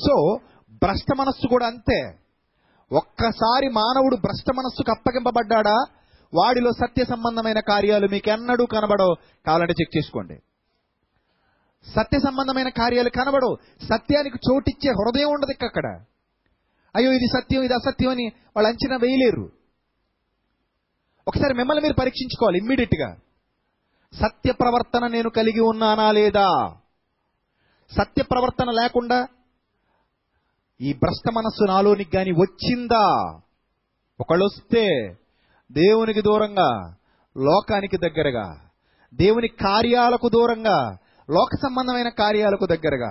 సో భ్రష్ట మనస్సు కూడా అంతే. ఒక్కసారి మానవుడు భ్రష్ట మనస్సుకు అప్పగింపబడ్డా వాడిలో సత్య సంబంధమైన కార్యాలు మీకెన్నడూ కనబడవు. కావాలంటే చెక్ చేసుకోండి, సత్య సంబంధమైన కార్యాలు కనబడవు. సత్యానికి చోటిచ్చే హృదయం ఉండదు. అక్కడ అయ్యో ఇది సత్యం, ఇది అసత్యం అని వాళ్ళు అంచనా వేయలేరు. ఒకసారి మిమ్మల్ని మీరు పరీక్షించుకోవాలి ఇమ్మీడియట్గా. సత్య ప్రవర్తన నేను కలిగి ఉన్నానా లేదా? సత్య ప్రవర్తన లేకుండా ఈ భ్రష్ట మనస్సు నాలోనికి కానీ వచ్చిందా? ఒకళ్ళు వస్తే దేవునికి దూరంగా, లోకానికి దగ్గరగా, దేవుని కార్యాలకు దూరంగా, లోక సంబంధమైన కార్యాలకు దగ్గరగా,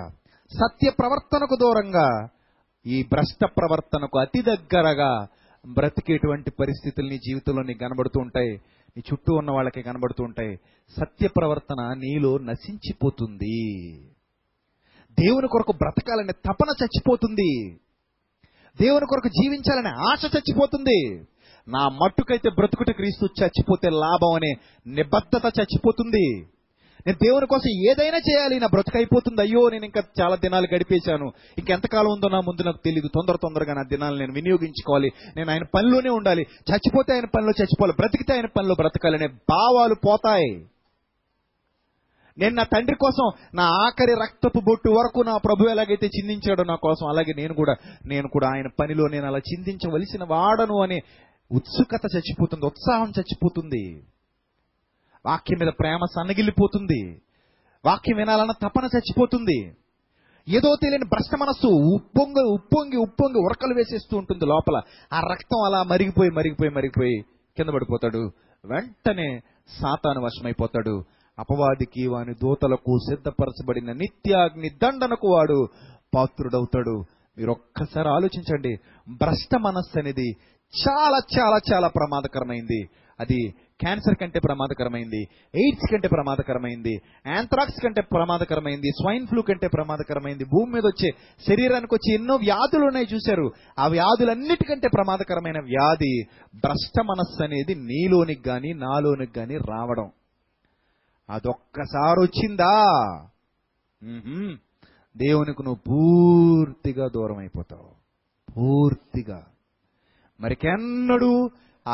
సత్య ప్రవర్తనకు దూరంగా, ఈ భ్రష్ట ప్రవర్తనకు అతి దగ్గరగా బ్రతికేటువంటి పరిస్థితులు నీ జీవితంలో నీకు కనబడుతూ ఉంటాయి, నీ చుట్టూ ఉన్న వాళ్ళకి కనబడుతూ ఉంటాయి. సత్య ప్రవర్తన నీలో నశించిపోతుంది. దేవుని కొరకు బ్రతకాలనే తపన చచ్చిపోతుంది. దేవుని కొరకు జీవించాలనే ఆశ చచ్చిపోతుంది. నా మట్టుకైతే బ్రతుకుట క్రీస్తు, చచ్చిపోతే లాభం అనే నిబద్ధత చచ్చిపోతుంది. నేను దేవుని కోసం ఏదైనా చేయాలి, నా బ్రతుకైపోతుంది. అయ్యో, నేను ఇంకా చాలా దినాలు గడిపేశాను, ఇంకెంతకాలం ఉందో నా ముందు నాకు తెలియదు, తొందరగా నా దినాలు నేను వినియోగించుకోవాలి, నేను ఆయన పనిలోనే ఉండాలి, చచ్చిపోతే ఆయన పనిలో చచ్చిపోవాలి, బ్రతికితే ఆయన పనిలో బ్రతకాలనే భావాలు పోతాయి. నేను నా తండ్రి కోసం నా ఆఖరి రక్తపు బొట్టు వరకు నా ప్రభు ఎలాగైతే చిందించాడో నా కోసం, అలాగే నేను కూడా ఆయన పనిలో నేను అలా చిందించవలసిన వాడను అనే ఉత్సుకత చచ్చిపోతుంది, ఉత్సాహం చచ్చిపోతుంది. వాక్యం మీద ప్రేమ సన్నగిల్లిపోతుంది. వాక్యం వినాలన్న తపన చచ్చిపోతుంది. ఏదో తెలియని భ్రష్ట మనస్సు ఉప్పొంగి ఉరకలు వేసేస్తూ ఉంటుంది లోపల. ఆ రక్తం అలా మరిగిపోయి కింద పడిపోతాడు. వెంటనే సాతాను వశమైపోతాడు. అపవాదికి వాని దూతలకు సిద్ధపరచబడిన నిత్యాగ్ని దండనకు వాడు పాత్రుడవుతాడు. మీరు ఒక్కసారి ఆలోచించండి, భ్రష్ట మనస్సు అనేది చాలా చాలా చాలా ప్రమాదకరమైంది. అది క్యాన్సర్ కంటే ప్రమాదకరమైంది, ఎయిడ్స్ కంటే ప్రమాదకరమైంది, యాంథ్రాక్స్ కంటే ప్రమాదకరమైంది, స్వైన్ ఫ్లూ కంటే ప్రమాదకరమైంది. భూమి మీద వచ్చే, శరీరానికి వచ్చే ఎన్నో వ్యాధులు ఉన్నాయి చూశారు. ఆ వ్యాధులన్నిటికంటే ప్రమాదకరమైన వ్యాధి భ్రష్ట మనస్సు అనేది నీలోనికి కానీ నాలోనికి కానీ రావడం. అదొక్కసారి వచ్చిందా దేవునికి నువ్వు పూర్తిగా దూరం అయిపోతావు. పూర్తిగా మరికెన్నడూ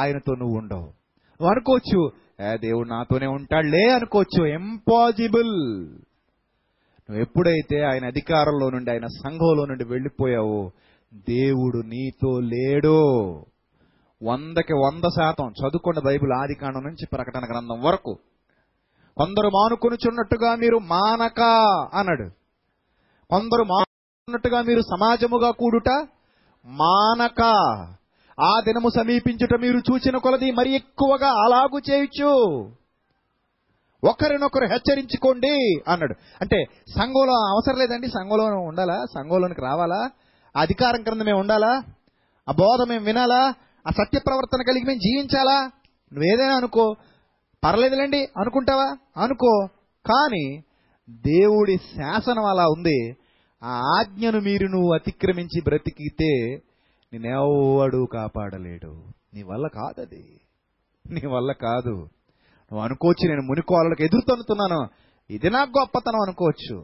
ఆయనతో నువ్వు ఉండవు. నువ్వు అనుకోవచ్చు, దేవుడు నాతోనే ఉంటాడులే అనుకోవచ్చు. ఇంపాసిబుల్. నువ్వు ఎప్పుడైతే ఆయన అధికారంలో నుండి, ఆయన సంఘంలో నుండి వెళ్ళిపోయావో, దేవుడు నీతో లేడు. 100% చదువుకున్న బైబిల్ ఆదికాండం నుంచి ప్రకటన గ్రంథం వరకు. కొందరు మానుకొనుచున్నట్టుగా మీరు మానక అన్నాడు. కొందరు మానుకొనుచున్నట్టుగా మీరు సమాజముగా కూడుట మానక, ఆ దినము సమీపించుట మీరు చూచిన కొలది మరి ఎక్కువగా అలాగూ చేయొచ్చు, ఒకరినొకరు హెచ్చరించుకోండి అన్నాడు. అంటే సంఘంలో అవసరం లేదండి, సంఘంలో ఉండాలా, సంఘంలోనికి రావాలా, అధికారం కింద మేము ఉండాలా, ఆ బోధ మేము వినాలా, ఆ సత్య ప్రవర్తన కలిగి మేము జీవించాలా, నువ్వేదైనా అనుకో, పర్లేదులేండి అనుకుంటావా అనుకో. కానీ దేవుడి శాసనం అలా ఉంది. ఆ ఆజ్ఞను మీరు నువ్వు అతిక్రమించి బ్రతికితే నేనెవడు కాపాడలేడు. నీ వల్ల కాదది, నీ వల్ల కాదు. నువ్వు అనుకోవచ్చు, నేను మునికోళ్ళకి ఎదురుతనుతున్నాను, ఇది నా గొప్పతనం అనుకోవచ్చు.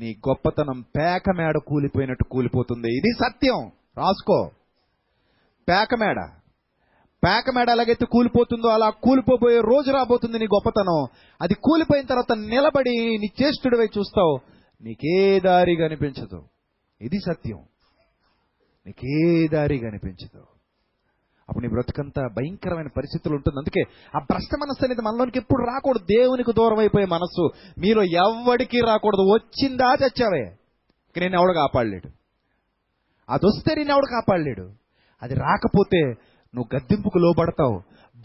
నీ గొప్పతనం పేక మేడ కూలిపోయినట్టు కూలిపోతుంది. ఇది సత్యం, రాసుకో. పేక మేడ ఎలాగైతే కూలిపోతుందో అలా కూలిపోబోయే రోజు రాబోతుంది నీ గొప్పతనం. అది కూలిపోయిన తర్వాత నిలబడి నీ చేష్టుడివై చూస్తావు, నీకే దారి కనిపించదు. ఇది సత్యం. నీకే దారి కనిపించదు. అప్పుడు నీ బ్రతుకంతా భయంకరమైన పరిస్థితులు ఉంటుంది. అందుకే ఆ భ్రష్ట మనస్సు అనేది మనలోనికి ఎప్పుడు రాకూడదు. దేవునికి దూరం అయిపోయే మనస్సు మీలో ఎవరికి రాకూడదు. వచ్చిందా చచ్చావే, ఇక నేను ఎవడు కాపాడలేడు. అది వస్తే నేను ఎవడు కాపాడలేడు. అది రాకపోతే నువ్వు గద్దింపుకు లోబడతావు,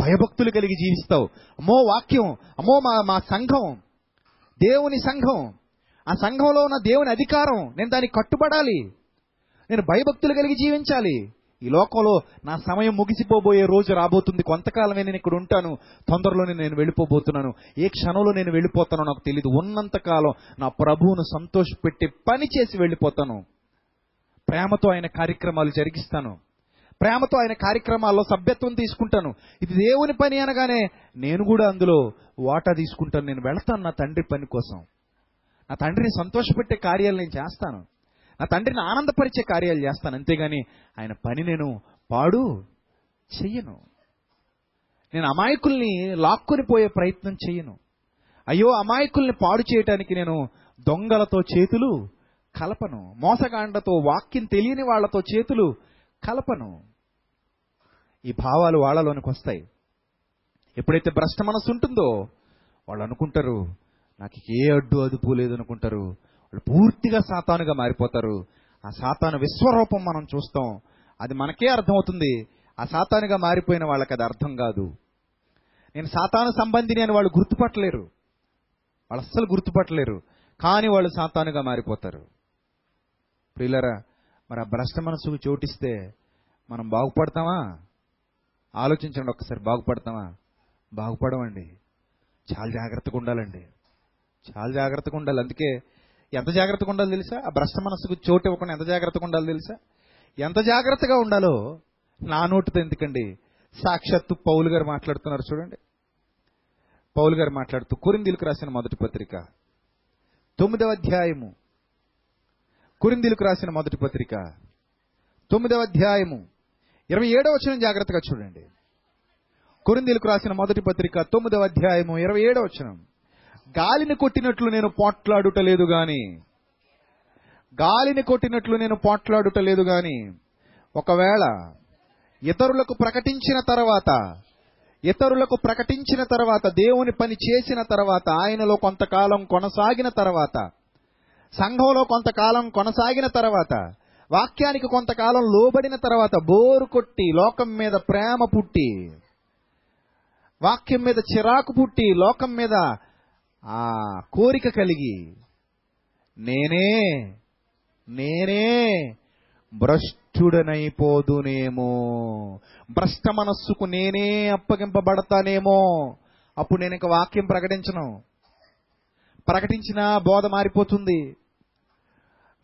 భయభక్తులు కలిగి జీవిస్తావు. అమ్మో వాక్యం, అమ్మో మా సంఘం, దేవుని సంఘం, ఆ సంఘంలో ఉన్న దేవుని అధికారం, నేను దానికి కట్టుబడాలి, నేను భయభక్తులు కలిగి జీవించాలి. ఈ లోకంలో నా సమయం ముగిసిపోబోయే రోజు రాబోతుంది, కొంతకాలమే నేను ఇక్కడ ఉంటాను, తొందరలోనే నేను వెళ్ళిపోబోతున్నాను, ఏ క్షణంలో నేను వెళ్ళిపోతానో నాకు తెలియదు, ఉన్నంతకాలం నా ప్రభువును సంతోషపెట్టి పని చేసి వెళ్ళిపోతాను, ప్రేమతో ఆయన కార్యక్రమాలు జరిగిస్తాను, ప్రేమతో ఆయన కార్యక్రమాల్లో సభ్యత్వం తీసుకుంటాను. ఇది దేవుని పని అనగానే నేను కూడా అందులో వాటా తీసుకుంటాను. నేను వెళ్తాను నా తండ్రి పని కోసం, నా తండ్రిని సంతోషపెట్టే కార్యాలు నేను చేస్తాను, నా తండ్రిని ఆనందపరిచే కార్యాలు చేస్తాను. అంతేగాని ఆయన పని నేను పాడు చెయ్యను. నేను అమాయకుల్ని లాక్కొని పోయే ప్రయత్నం చెయ్యను. అయ్యో, అమాయకుల్ని పాడు చేయటానికి నేను దొంగలతో చేతులు కలపను, మోసగాండతో, వాక్యం తెలియని వాళ్లతో చేతులు కలపను. ఈ భావాలు వాళ్ళలోనికి వస్తాయి. ఎప్పుడైతే భ్రష్ట మనసు ఉంటుందో వాళ్ళు అనుకుంటారు, నాకు ఏ అడ్డు అదుపు లేదనుకుంటారు. వాళ్ళు పూర్తిగా సాతానుగా మారిపోతారు. ఆ సాతాను విశ్వరూపం మనం చూస్తాం. అది మనకే అర్థమవుతుంది. ఆ సాతానుగా మారిపోయిన వాళ్ళకి అది అర్థం కాదు. నేను సాతాను సంబంధిని అని వాళ్ళు గుర్తుపట్టలేరు, వాళ్ళు అస్సలు గుర్తుపట్టలేరు, కానీ వాళ్ళు సాతానుగా మారిపోతారు. ప్రియులారా, మరి ఆ భ్రష్ట మనసుకు చోటిస్తే మనం బాగుపడతామా? ఆలోచించండి ఒక్కసారి, బాగుపడతామా? బాగుపడమండి. చాలా జాగ్రత్తగా ఉండాలండి, చాలా జాగ్రత్తగా ఉండాలి. అందుకే ఎంత జాగ్రత్తగా ఉండాలో తెలుసా? ఆ భ్రష్ట మనసుకు చోటు ఇవ్వకుండా ఎంత జాగ్రత్తగా ఉండాలో తెలుసా? ఎంత జాగ్రత్తగా ఉండాలో నా నోటితో ఎందుకండి, సాక్షాత్తు పౌలు గారు మాట్లాడుతున్నారు. చూడండి, పౌలు గారు మాట్లాడుతూ కొరింథీయులకు రాసిన మొదటి పత్రిక 9వ అధ్యాయము, కొరింథీయులకు రాసిన మొదటి పత్రిక 9వ అధ్యాయము 27వ వచనం జాగ్రత్తగా చూడండి. కొరింథీయులకు రాసిన మొదటి పత్రిక 9వ అధ్యాయము 27వ వచనం. గాలిని కొట్టినట్లు నేను పోట్లాడుటలేదు గాని ఒకవేళ ఇతరులకు ప్రకటించిన తర్వాత దేవుని పని చేసిన తర్వాత, ఆయనలో కొంతకాలం కొనసాగిన తర్వాత, సంఘంలో కొంతకాలం కొనసాగిన తర్వాత, వాక్యానికి కొంతకాలం లోబడిన తర్వాత, బోరు కొట్టి లోకం మీద ప్రేమ పుట్టి, వాక్యం మీద చిరాకు పుట్టి, లోకం మీద ఆ కోరిక కలిగి, నేనే భ్రష్టుడనైపోదునేమో, భ్రష్ట మనస్సుకు నేనే అప్పగింపబడతానేమో, అప్పుడు నేను ఇంకా వాక్యం ప్రకటించను, ప్రకటించినా బోధ మారిపోతుంది.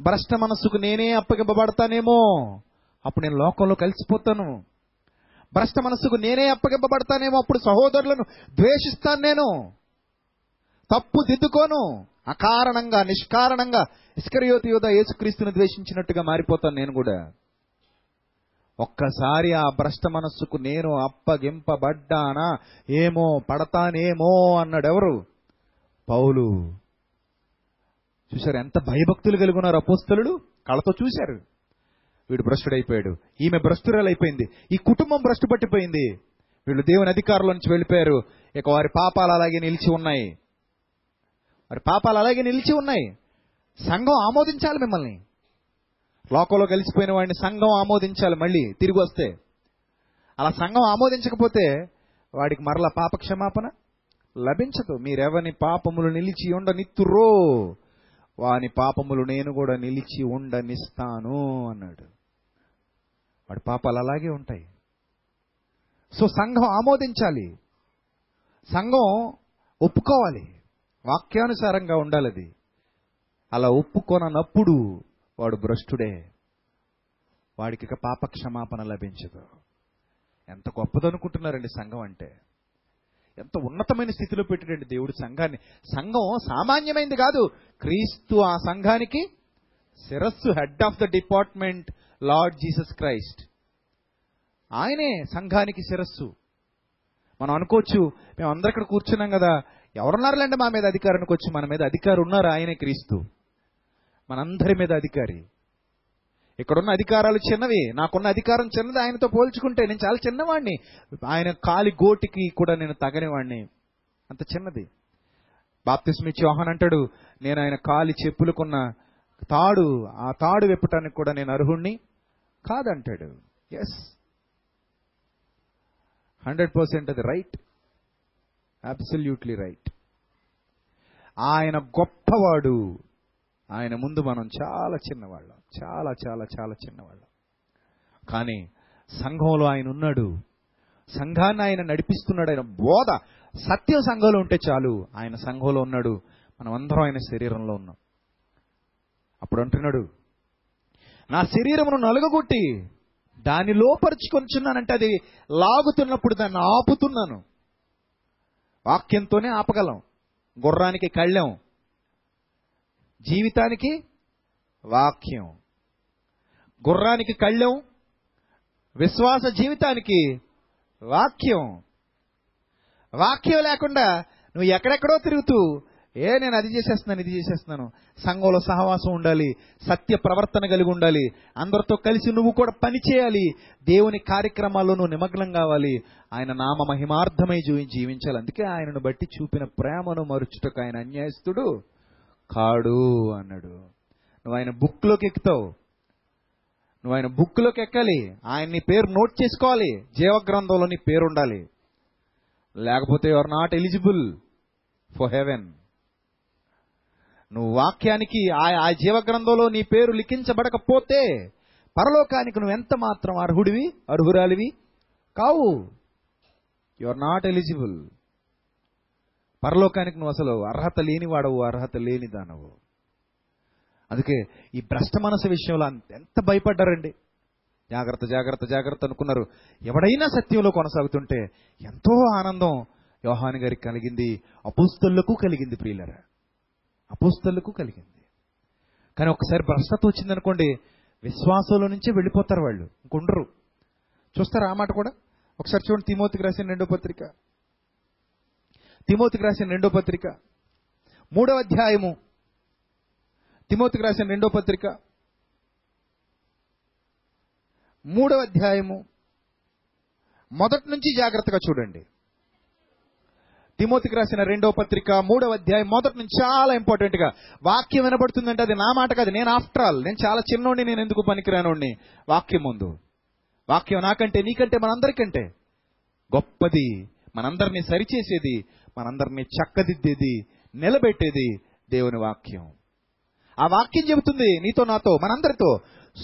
భ్రష్ట మనస్సుకు నేనే అప్పగింపబడతానేమో, అప్పుడు నేను లోకంలో కలిసిపోతాను. భ్రష్ట మనస్సుకు నేనే అప్పగింపబడతానేమో, అప్పుడు సహోదరులను ద్వేషిస్తాను, నేను తప్పు దిద్దుకోను, అకారణంగా నిష్కారణంగా ఇస్కరియోతు యూదా యేసుక్రీస్తుని ద్వేషించినట్టుగా మారిపోతాను నేను కూడా. ఒక్కసారి ఆ భ్రష్ట మనస్సుకు నేను అప్పగింపబడ్డానా ఏమో, పడతానేమో అన్నాడు ఎవరు? పౌలు. చూశారు ఎంత భయభక్తులు కలుగున్నారు అపోస్తలుడు? కళ్ళతో చూశారు, వీడు భ్రష్టుడైపోయాడు, ఈమె భ్రష్టురాలైపోయింది, ఈ కుటుంబం భ్రష్టు పట్టిపోయింది, వీళ్ళు దేవుని అధికారంలో నుంచి వెళ్ళిపోయారు, ఇక వారి పాపాలు అలాగే నిలిచి ఉన్నాయి, మరి పాపాలు అలాగే నిలిచి ఉన్నాయి. సంఘం ఆమోదించాలి మిమ్మల్ని. లోకంలో కలిసిపోయిన వాడిని సంఘం ఆమోదించాలి మళ్ళీ తిరిగి వస్తే. అలా సంఘం ఆమోదించకపోతే వాడికి మరలా పాప క్షమాపణ లభించదు. మీరెవని పాపములు నిలిచి ఉండనిత్తురో వాని పాపములు నేను కూడా నిలిచి ఉండనిస్తాను అన్నాడు. వాడి పాపాలు అలాగే ఉంటాయి. సో సంఘం ఆమోదించాలి, సంఘం ఒప్పుకోవాలి, వాక్యానుసారంగా ఉండాలది. అలా ఒప్పుకొనప్పుడు వాడు భ్రష్టుడే, వాడికి ఇక పాప క్షమాపణ లభించదు. ఎంత గొప్పదనుకుంటున్నారండి సంఘం అంటే, ఎంత ఉన్నతమైన స్థితిలో పెట్టాడండి దేవుడు సంఘాన్ని. సంఘం సామాన్యమైంది కాదు, క్రీస్తు ఆ సంఘానికి శిరస్సు, head of the department lord Jesus Christ, ఆయనే సంఘానికి శిరస్సు. మనం అనుకోవచ్చు, మేము అందరు ఇక్కడ కూర్చున్నాం కదా, ఎవరున్నారులేండి మా మీద అధికారానికి వచ్చి? మన మీద అధికారి ఉన్నారు, ఆయనే క్రీస్తు, మనందరి మీద అధికారి. ఇక్కడున్న అధికారాలు చిన్నవి, నాకున్న అధికారం చిన్నది ఆయనతో పోల్చుకుంటే, నేను చాలా చిన్నవాడిని, ఆయన కాలి గోటికి కూడా నేను తగనివాడిని, అంత చిన్నది. బాప్తిస్మ ఇచ్చి యోహాను అంటాడు, నేను ఆయన కాలి చెప్పులకున్న తాడు, ఆ తాడు విప్పటానికి కూడా నేను అర్హుణ్ణి కాదంటాడు. ఎస్, 100% అది రైట్, అబ్సల్యూట్లీ రైట్. ఆయన గొప్పవాడు, ఆయన ముందు మనం చాలా చిన్నవాళ్ళం, చాలా చాలా చాలా చిన్నవాళ్ళం. కానీ సంఘంలో ఆయన ఉన్నాడు, సంఘాన్ని ఆయన నడిపిస్తున్నాడు, ఆయన బోధ సత్యం సంఘంలో ఉంటే చాలు. ఆయన సంఘంలో ఉన్నాడు, మనం అందరం ఆయన శరీరంలో ఉన్నాం. అప్పుడు అంటున్నాడు, నా శరీరమును నలుగగొట్టి దాన్ని లోపరుచుకొనిచున్నానంటే, అది లాగుతున్నప్పుడు దాన్ని ఆపుతున్నాను. వాక్యంతోనే ఆపగలం. గుర్రానికి కళ్ళెం, జీవితానికి వాక్యం. గుర్రానికి కళ్ళెం, విశ్వాస జీవితానికి వాక్యం. వాక్యం లేకుండా నువ్వు ఎక్కడెక్కడో తిరుగుతూ నేను అది చేసేస్తున్నాను, ఇది చేసేస్తున్నాను. సంఘంలో సహవాసం ఉండాలి, సత్య ప్రవర్తన కలిగి ఉండాలి, అందరితో కలిసి నువ్వు కూడా పనిచేయాలి, దేవుని కార్యక్రమాల్లో నువ్వు నిమగ్నం కావాలి, ఆయన నామ మహిమార్థమై జీవించాలి. అందుకే ఆయనను బట్టి చూపిన ప్రేమను మరుచుటకు ఆయన అన్యాయస్తుడు కాడు అన్నాడు. నువ్వు ఆయన బుక్లోకి ఎక్కుతావు, నువ్వు ఆయన బుక్లోకి ఎక్కాలి, ఆయన నీ పేరు నోట్ చేసుకోవాలి, జీవగ్రంథంలో నీ పేరు ఉండాలి. లేకపోతే you are not eligible for heaven. నువ్వు వాక్యానికి ఆ జీవగ్రంథంలో నీ పేరు లిఖించబడకపోతే పరలోకానికి నువ్వు ఎంత మాత్రం అర్హుడివి, అర్హురాలివి కావు. You are not eligible. పరలోకానికి నువ్వు అసలు అర్హత లేనివాడవు, అర్హత లేనిదానవు. అందుకే ఈ భ్రష్ట మనసు విషయంలో ఎంత భయపడ్డారండి. జాగ్రత్త జాగ్రత్త జాగ్రత్త అనుకున్నారు. ఎవడైనా సత్యంలో కొనసాగుతుంటే ఎంతో ఆనందం యోహాను గారికి కలిగింది, అపోస్తలులకు కలిగింది. ప్రియులారా, అపోస్తలులకు కలిగింది. కానీ ఒకసారి భ్రష్టత వచ్చిందనుకోండి, విశ్వాసంలో నుంచే వెళ్ళిపోతారు వాళ్ళు, ఇంకొండరు. చూస్తారా ఆ మాట కూడా? ఒకసారి చూడండి, తిమోతికి రాసిన రెండో పత్రిక 3వ అధ్యాయము. తిమోతికి రాసిన 2వ పత్రిక 3వ అధ్యాయము మొదటి నుంచి జాగ్రత్తగా చూడండి. తిమోతికి రాసిన 2వ పత్రిక 3వ అధ్యాయం మొదటి నుంచి చాలా ఇంపార్టెంట్గా. వాక్యం వినబడుతుందంటే అది నా మాట కాదు, నేను ఆఫ్టర్ ఆల్ నేను చాలా చిన్నోడిని, నేను ఎందుకు పనికిరానోడిని. వాక్యం ముందు, వాక్యం నాకంటే నీకంటే మనందరికంటే గొప్పది, మనందరినీ సరిచేసేది, మనందరినీ చక్కదిద్దేది, నిలబెట్టేది దేవుని వాక్యం. ఆ వాక్యం చెబుతుంది నీతో నాతో మనందరితో,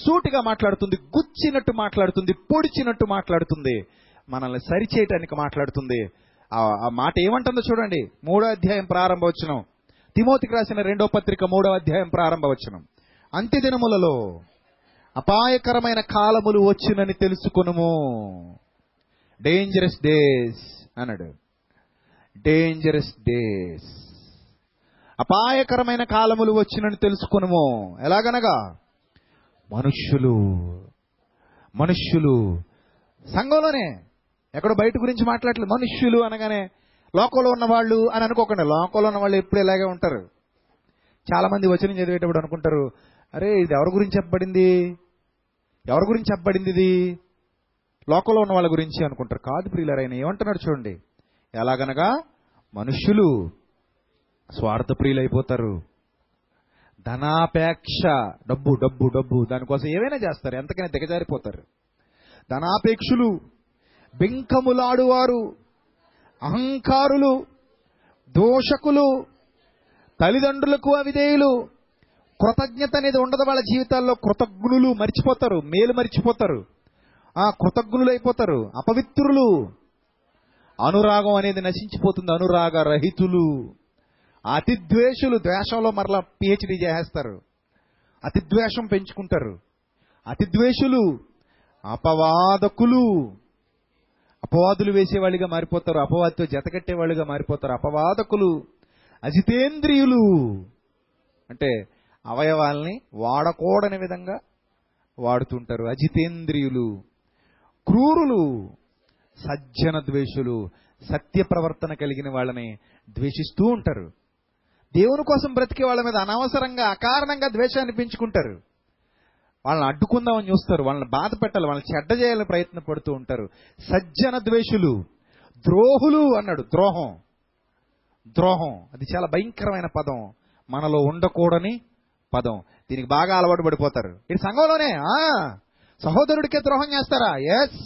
సూటిగా మాట్లాడుతుంది, గుచ్చినట్టు మాట్లాడుతుంది, పొడిచినట్టు మాట్లాడుతుంది, మనల్ని సరిచేయటానికి మాట్లాడుతుంది. ఆ మాట ఏమంటుందో చూడండి. 3వ అధ్యాయం ప్రారంభవచనం, తిమోతికి రాసిన 2వ పత్రిక 3వ అధ్యాయం ప్రారంభవచనం. అంత్య దినములలో అపాయకరమైన కాలములు వచ్చునని తెలుసుకొనుము. డేంజరస్ డేస్ అన్నాడు. డేంజరస్ డేస్, అపాయకరమైన కాలములు వచ్చునని తెలుసుకొనుము. ఎలాగనగా మనుష్యులు సంఘంలోనే, ఎక్కడ బయట గురించి మాట్లాడలేదు. మనుష్యులు అనగానే లోకంలో ఉన్నవాళ్ళు అని అనుకోకుండా, లోకంలో ఉన్నవాళ్ళు ఎప్పుడు ఇలాగే ఉంటారు. చాలామంది వచనం చదివేటప్పుడు అనుకుంటారు, అరే ఇది ఎవరి గురించి చెప్పబడింది ఇది, లోకంలో ఉన్న వాళ్ళ గురించి అనుకుంటారు. కాదు ప్రియులారా, ఆయన ఏమంటున్నాడు చూడండి. ఎలాగనగా మనుష్యులు స్వార్థ ప్రియులైపోతారు, ధనాపేక్ష, డబ్బు డబ్బు డబ్బు, దానికోసం ఏమైనా చేస్తారు, ఎంతకైనా దిగజారిపోతారు. ధనాపేక్షలు, బింకములాడువారు, అహంకారులు, దోషకులు, తల్లిదండ్రులకు అవిధేయులు. కృతజ్ఞత అనేది ఉండదు వాళ్ళ జీవితాల్లో. కృతజ్ఞులు మర్చిపోతారు, మేలు మర్చిపోతారు, ఆ కృతజ్ఞులు అయిపోతారు. అపవిత్రులు, అనురాగం అనేది నశించిపోతుంది, అనురాగ రహితులు. అతిద్వేషులు, ద్వేషంలో మరలా పిహెచ్డీ చేసేస్తారు, అతిద్వేషం పెంచుకుంటారు. అతిద్వేషులు, అపవాదకులు, అపవాదులు వేసేవాళ్ళుగా మారిపోతారు, అపవాదితో జతకట్టేవాళ్ళుగా మారిపోతారు. అపవాదకులు, అజితేంద్రియులు, అంటే అవయవాల్ని వాడకూడని విధంగా వాడుతుంటారు, అజితేంద్రియులు. క్రూరులు, సజ్జన ద్వేషులు, సత్య ప్రవర్తన కలిగిన వాళ్ళని ద్వేషిస్తూ ఉంటారు. దేవుని కోసం బ్రతికే వాళ్ళ మీద అనవసరంగా అకారణంగా ద్వేషాన్ని పెంచుకుంటారు. వాళ్ళని అడ్డుకుందామని చూస్తారు, వాళ్ళని బాధ పెట్టాలి, వాళ్ళని చెడ్డ చేయాలని ప్రయత్న పడుతూ ఉంటారు. సజ్జన ద్వేషులు, ద్రోహులు అన్నాడు. ద్రోహం అది చాలా భయంకరమైన పదం, మనలో ఉండకూడని పదం. దీనికి బాగా అలవాటు పడిపోతారు. ఇది సంఘంలోనే సహోదరుడికే ద్రోహం చేస్తారా? ఎస్,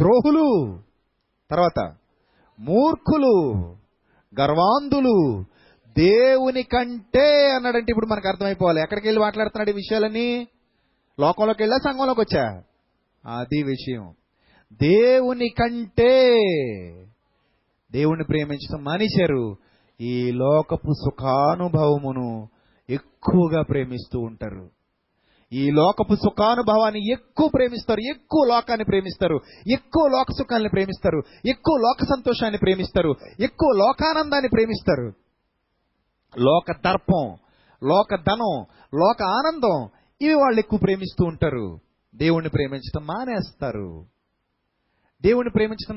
ద్రోహులు. తర్వాత మూర్ఖులు, గర్వాంధులు, దేవుని కంటే అన్నాడంటే ఇప్పుడు మనకు అర్థమైపోవాలి. ఎక్కడికి వెళ్ళి మాట్లాడుతున్నాడు ఈ విషయాలన్నీ? లోకంలోకి వెళ్ళా, సంఘంలోకి వచ్చా? అది విషయం. దేవుని కంటే, దేవుణ్ణి ప్రేమించడం మానేశారు, ఈ లోకపు సుఖానుభవమును ఎక్కువగా ప్రేమిస్తూ ఉంటారు. ఈ లోకపు సుఖానుభవాన్ని ఎక్కువ ప్రేమిస్తారు, ఎక్కువ లోకాన్ని ప్రేమిస్తారు, ఎక్కువ లోక సుఖాన్ని ప్రేమిస్తారు, ఎక్కువ లోక సంతోషాన్ని ప్రేమిస్తారు, ఎక్కువ లోకానందాన్ని ప్రేమిస్తారు. లోక దర్పం, లోక ధనం, లోక ఆనందం, ఇవి వాళ్ళు ఎక్కువ ప్రేమిస్తూ ఉంటారు. దేవుణ్ణి ప్రేమించడం మానేస్తారు. దేవుణ్ణి ప్రేమించడం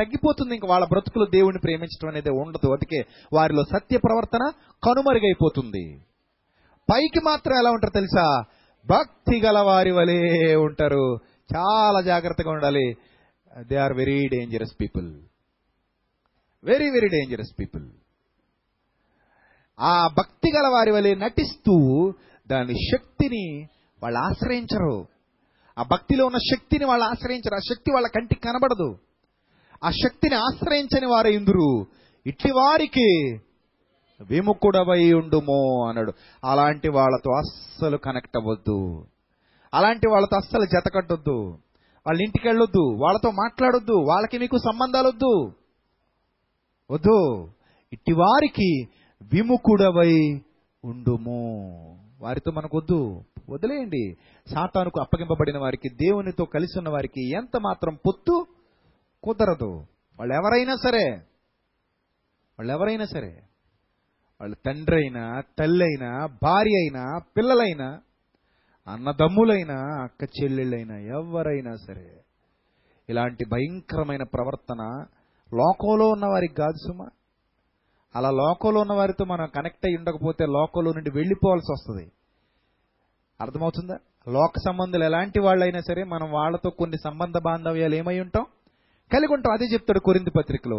తగ్గిపోతుంది. ఇంకా వాళ్ళ బ్రతుకులో దేవుణ్ణి ప్రేమించడం అనేది ఉండదు. అందుకే వారిలో సత్య ప్రవర్తన కనుమరుగైపోతుంది. పైకి మాత్రం ఎలా ఉంటారు తెలుసా? భక్తి గల వారి వలె ఉంటారు. చాలా జాగ్రత్తగా ఉండాలి. They are very dangerous people, very very dangerous people. ఆ భక్తి గల వారి వలె నటిస్తూ దాని శక్తిని వాళ్ళు ఆశ్రయించరు. ఆ భక్తిలో ఉన్న శక్తిని వాళ్ళు ఆశ్రయించరు. ఆ శక్తి వాళ్ళ కంటికి కనబడదు. ఆ శక్తిని ఆశ్రయించని వారు ఇందురు, ఇట్టి వారికి విముఖుడవై ఉండుమో అన్నాడు. అలాంటి వాళ్ళతో అస్సలు కనెక్ట్ అవ్వద్దు, అలాంటి వాళ్ళతో అస్సలు జతకట్టొద్దు, వాళ్ళ ఇంటికి వెళ్ళొద్దు, వాళ్ళతో మాట్లాడొద్దు, వాళ్ళకి మీకు సంబంధాలొద్దు, వద్దు. ఇట్టి వారికి విముఖుడవై ఉండుము, వారితో మనకు వద్దు, వదిలేయండి. సాతానుకు అప్పగింపబడిన వారికి దేవునితో కలిసి ఉన్న వారికి ఎంత మాత్రం పొత్తు కుదరదు. వాళ్ళు ఎవరైనా సరే వాళ్ళు తండ్రి అయినా, తల్లి అయినా, భార్య అయినా, పిల్లలైనా, అన్నదమ్ములైనా, అక్క చెల్లెళ్ళైనా, ఎవరైనా సరే ఇలాంటి భయంకరమైన ప్రవర్తన లోకంలో ఉన్నవారికి కాదు సుమా. అలా లోకంలో ఉన్న వారితో మనం కనెక్ట్ అయ్యి ఉండకపోతే లోకంలో నుండి వెళ్ళిపోవాల్సి వస్తుంది. అర్థమవుతుందా? లోక సంబంధాలు ఎలాంటి వాళ్ళైనా సరే మనం వాళ్ళతో కొన్ని సంబంధ బాంధవ్యాలు ఏమై ఉంటాం, కలిగి ఉంటాం. అదే చెప్తాడు కొరింథీ పత్రికలో,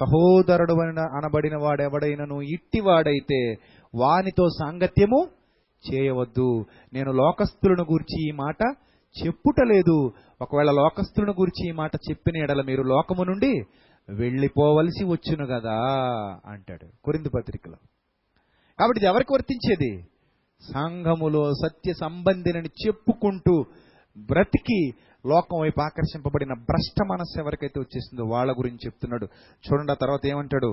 సహోదరుడు అనబడిన వాడెవడైనను ఇట్టివాడైతే వానితో సాంగత్యము చేయవద్దు. నేను లోకస్తులను గురించి ఈ మాట చెప్పుటలేదు, ఒకవేళ లోకస్తులను గురించి ఈ మాట చెప్పిన ఎడల మీరు లోకము నుండి వెళ్ళిపోవలసి వచ్చును కదా అంటాడు కొరింథీ పత్రికలో. కాబట్టి ఇది ఎవరికి వర్తించేది? సంఘములో సత్య సంబంధినని చెప్పుకుంటూ బ్రతికి లోకం వైపు ఆకర్షింపబడిన భ్రష్ట మనస్సు ఎవరికైతే వచ్చేసిందో వాళ్ళ గురించి చెప్తున్నాడు. చూడండి ఆ తర్వాత ఏమంటాడు,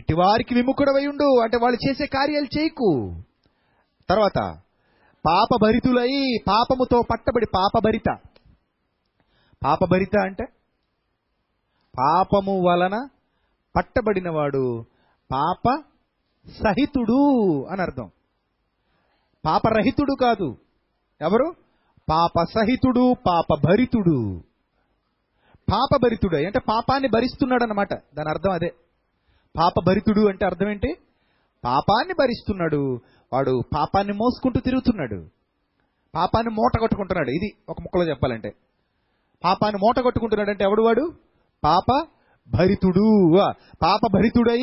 ఇటు వారికి విముఖుడవై ఉండు, అంటే వాళ్ళు చేసే కార్యాలు చేయకు. తర్వాత పాపభరితులై, పాపముతో పట్టబడి, పాపభరిత అంటే పాపము వలన పట్టబడినవాడు, పాప సహితుడు అని అర్థం. పాపరహితుడు కాదు, ఎవరు? పాపసహితుడు, పాపభరితుడు. పాపభరితుడు అంటే పాపాన్ని భరిస్తున్నాడు అన్నమాట, దాని అర్థం అదే. పాపభరితుడు అంటే అర్థం ఏంటి? పాపాన్ని భరిస్తున్నాడు, వాడు పాపాన్ని మోసుకుంటూ తిరుగుతున్నాడు, పాపాన్ని మూట కట్టుకుంటున్నాడు. ఇది ఒక ముక్కలో చెప్పాలంటే పాపాన్ని మూట కట్టుకుంటున్నాడు అంటే ఎవడు వాడు? పాపభరితుడు. పాపభరితుడై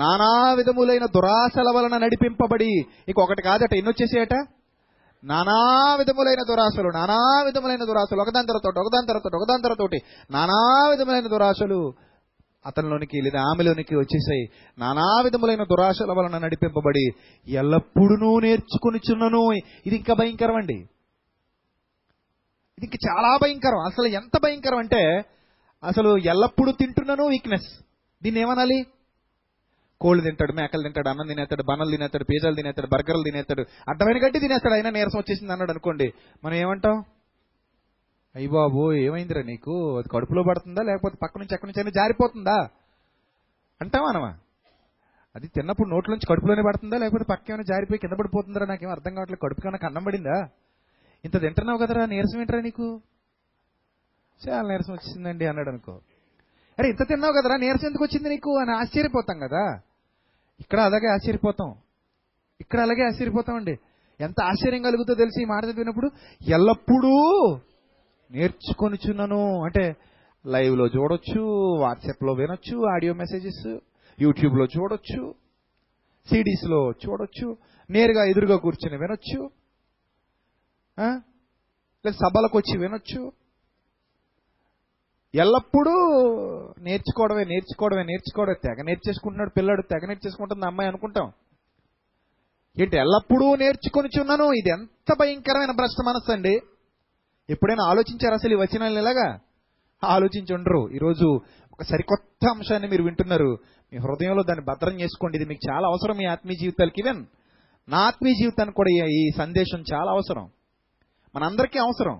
నానా విధములైన దురాశల వలన నడిపింపబడి, ఇక ఒకటి కాదట, ఎన్నొచ్చేసాయట? నానా విధములైన దురాశలు ఒకదాని తర్వాత ఒకటి నానా విధములైన దురాశలు అతనిలోనికి లేదా ఆమెలోనికి వచ్చేసాయి. నానా విధములైన దురాశల వలన నడిపింపబడి ఎల్లప్పుడూ నేర్చుకొనిచున్నను. ఇది ఇంకా భయంకరం అండి, ఇది ఇంకా చాలా భయంకరం. అసలు ఎంత భయంకరం అంటే అసలు ఎల్లప్పుడూ తింటున్నాను వీక్నెస్. దీన్ని ఏమనాలి? కోళ్ళు తింటాడు, మేకలు తింటాడు, అన్నం తినేస్తాడు, బనలు తినేస్తాడు, పిజ్జాలు తినేస్తాడు, బర్గర్లు తినేస్తాడు, అడ్డమైన గడ్డి తినేస్తాడు. అయినా నీరసం వచ్చేసింది అన్నాడు అనుకోండి, మనం ఏమంటాం? అయ్యి బాబు ఏమైందిరా నీకు, అది కడుపులో పడుతుందా లేకపోతే పక్క నుంచి ఎక్కడి నుంచి అయినా జారిపోతుందా అంటాం అనమా? అది తిన్నప్పుడు నోట్ల నుంచి కడుపులోనే పడుతుందా లేకపోతే పక్క ఏమైనా జారిపోయి కింద పడిపోతుందా? నాకేం అర్థం కావట్లేదు, కడుపుకి నాకు అన్నం పడిందా? ఇంత తింటున్నావు కదరా, నీరసం ఏంటరా నీకు? చాలా నీరసం వచ్చిందండి అన్నాడు అనుకో. అరే ఇంత తిన్నావు కదరా, నీరసం ఎందుకు వచ్చింది నీకు అని ఆశ్చర్యపోతాం కదా. ఇక్కడ అలాగే ఆశ్చర్యపోతామండి. ఎంత ఆశ్చర్యం కలుగుతో తెలిసి ఈ మాట చదివినప్పుడు. ఎల్లప్పుడూ నేర్చుకొనిచున్నాను అంటే లైవ్లో చూడొచ్చు, వాట్సాప్లో వినొచ్చు, ఆడియో మెసేజెస్ యూట్యూబ్లో చూడొచ్చు, సిడీస్లో చూడొచ్చు, నేరుగా ఎదురుగా కూర్చొని వినొచ్చు, లేదా సభలకు వచ్చి వినొచ్చు. ఎల్లప్పుడూ నేర్చుకోవడమే. తెగ నేర్చేసుకుంటున్నాడు పిల్లాడు, తెగ నేర్చేసుకుంటుంది అమ్మాయి అనుకుంటాం. ఏంటి ఎల్లప్పుడూ నేర్చుకొనిచున్నాను? ఇది ఎంత భయంకరమైన భ్రష్ట మనస్సు అండి. ఎప్పుడైనా ఆలోచించారు అసలు ఈ వచనాలు? ఇలాగా ఆలోచించి ఉండరు. ఈరోజు ఒక సరికొత్త అంశాన్ని మీరు వింటున్నారు. మీ హృదయంలో దాన్ని భద్రం చేసుకోండి. ఇది మీకు చాలా అవసరం, మీ ఆత్మీయ జీవితాలకి. ఈవెన్ నా ఆత్మీయ జీవితానికి కూడా ఈ సందేశం చాలా అవసరం, మనందరికీ అవసరం.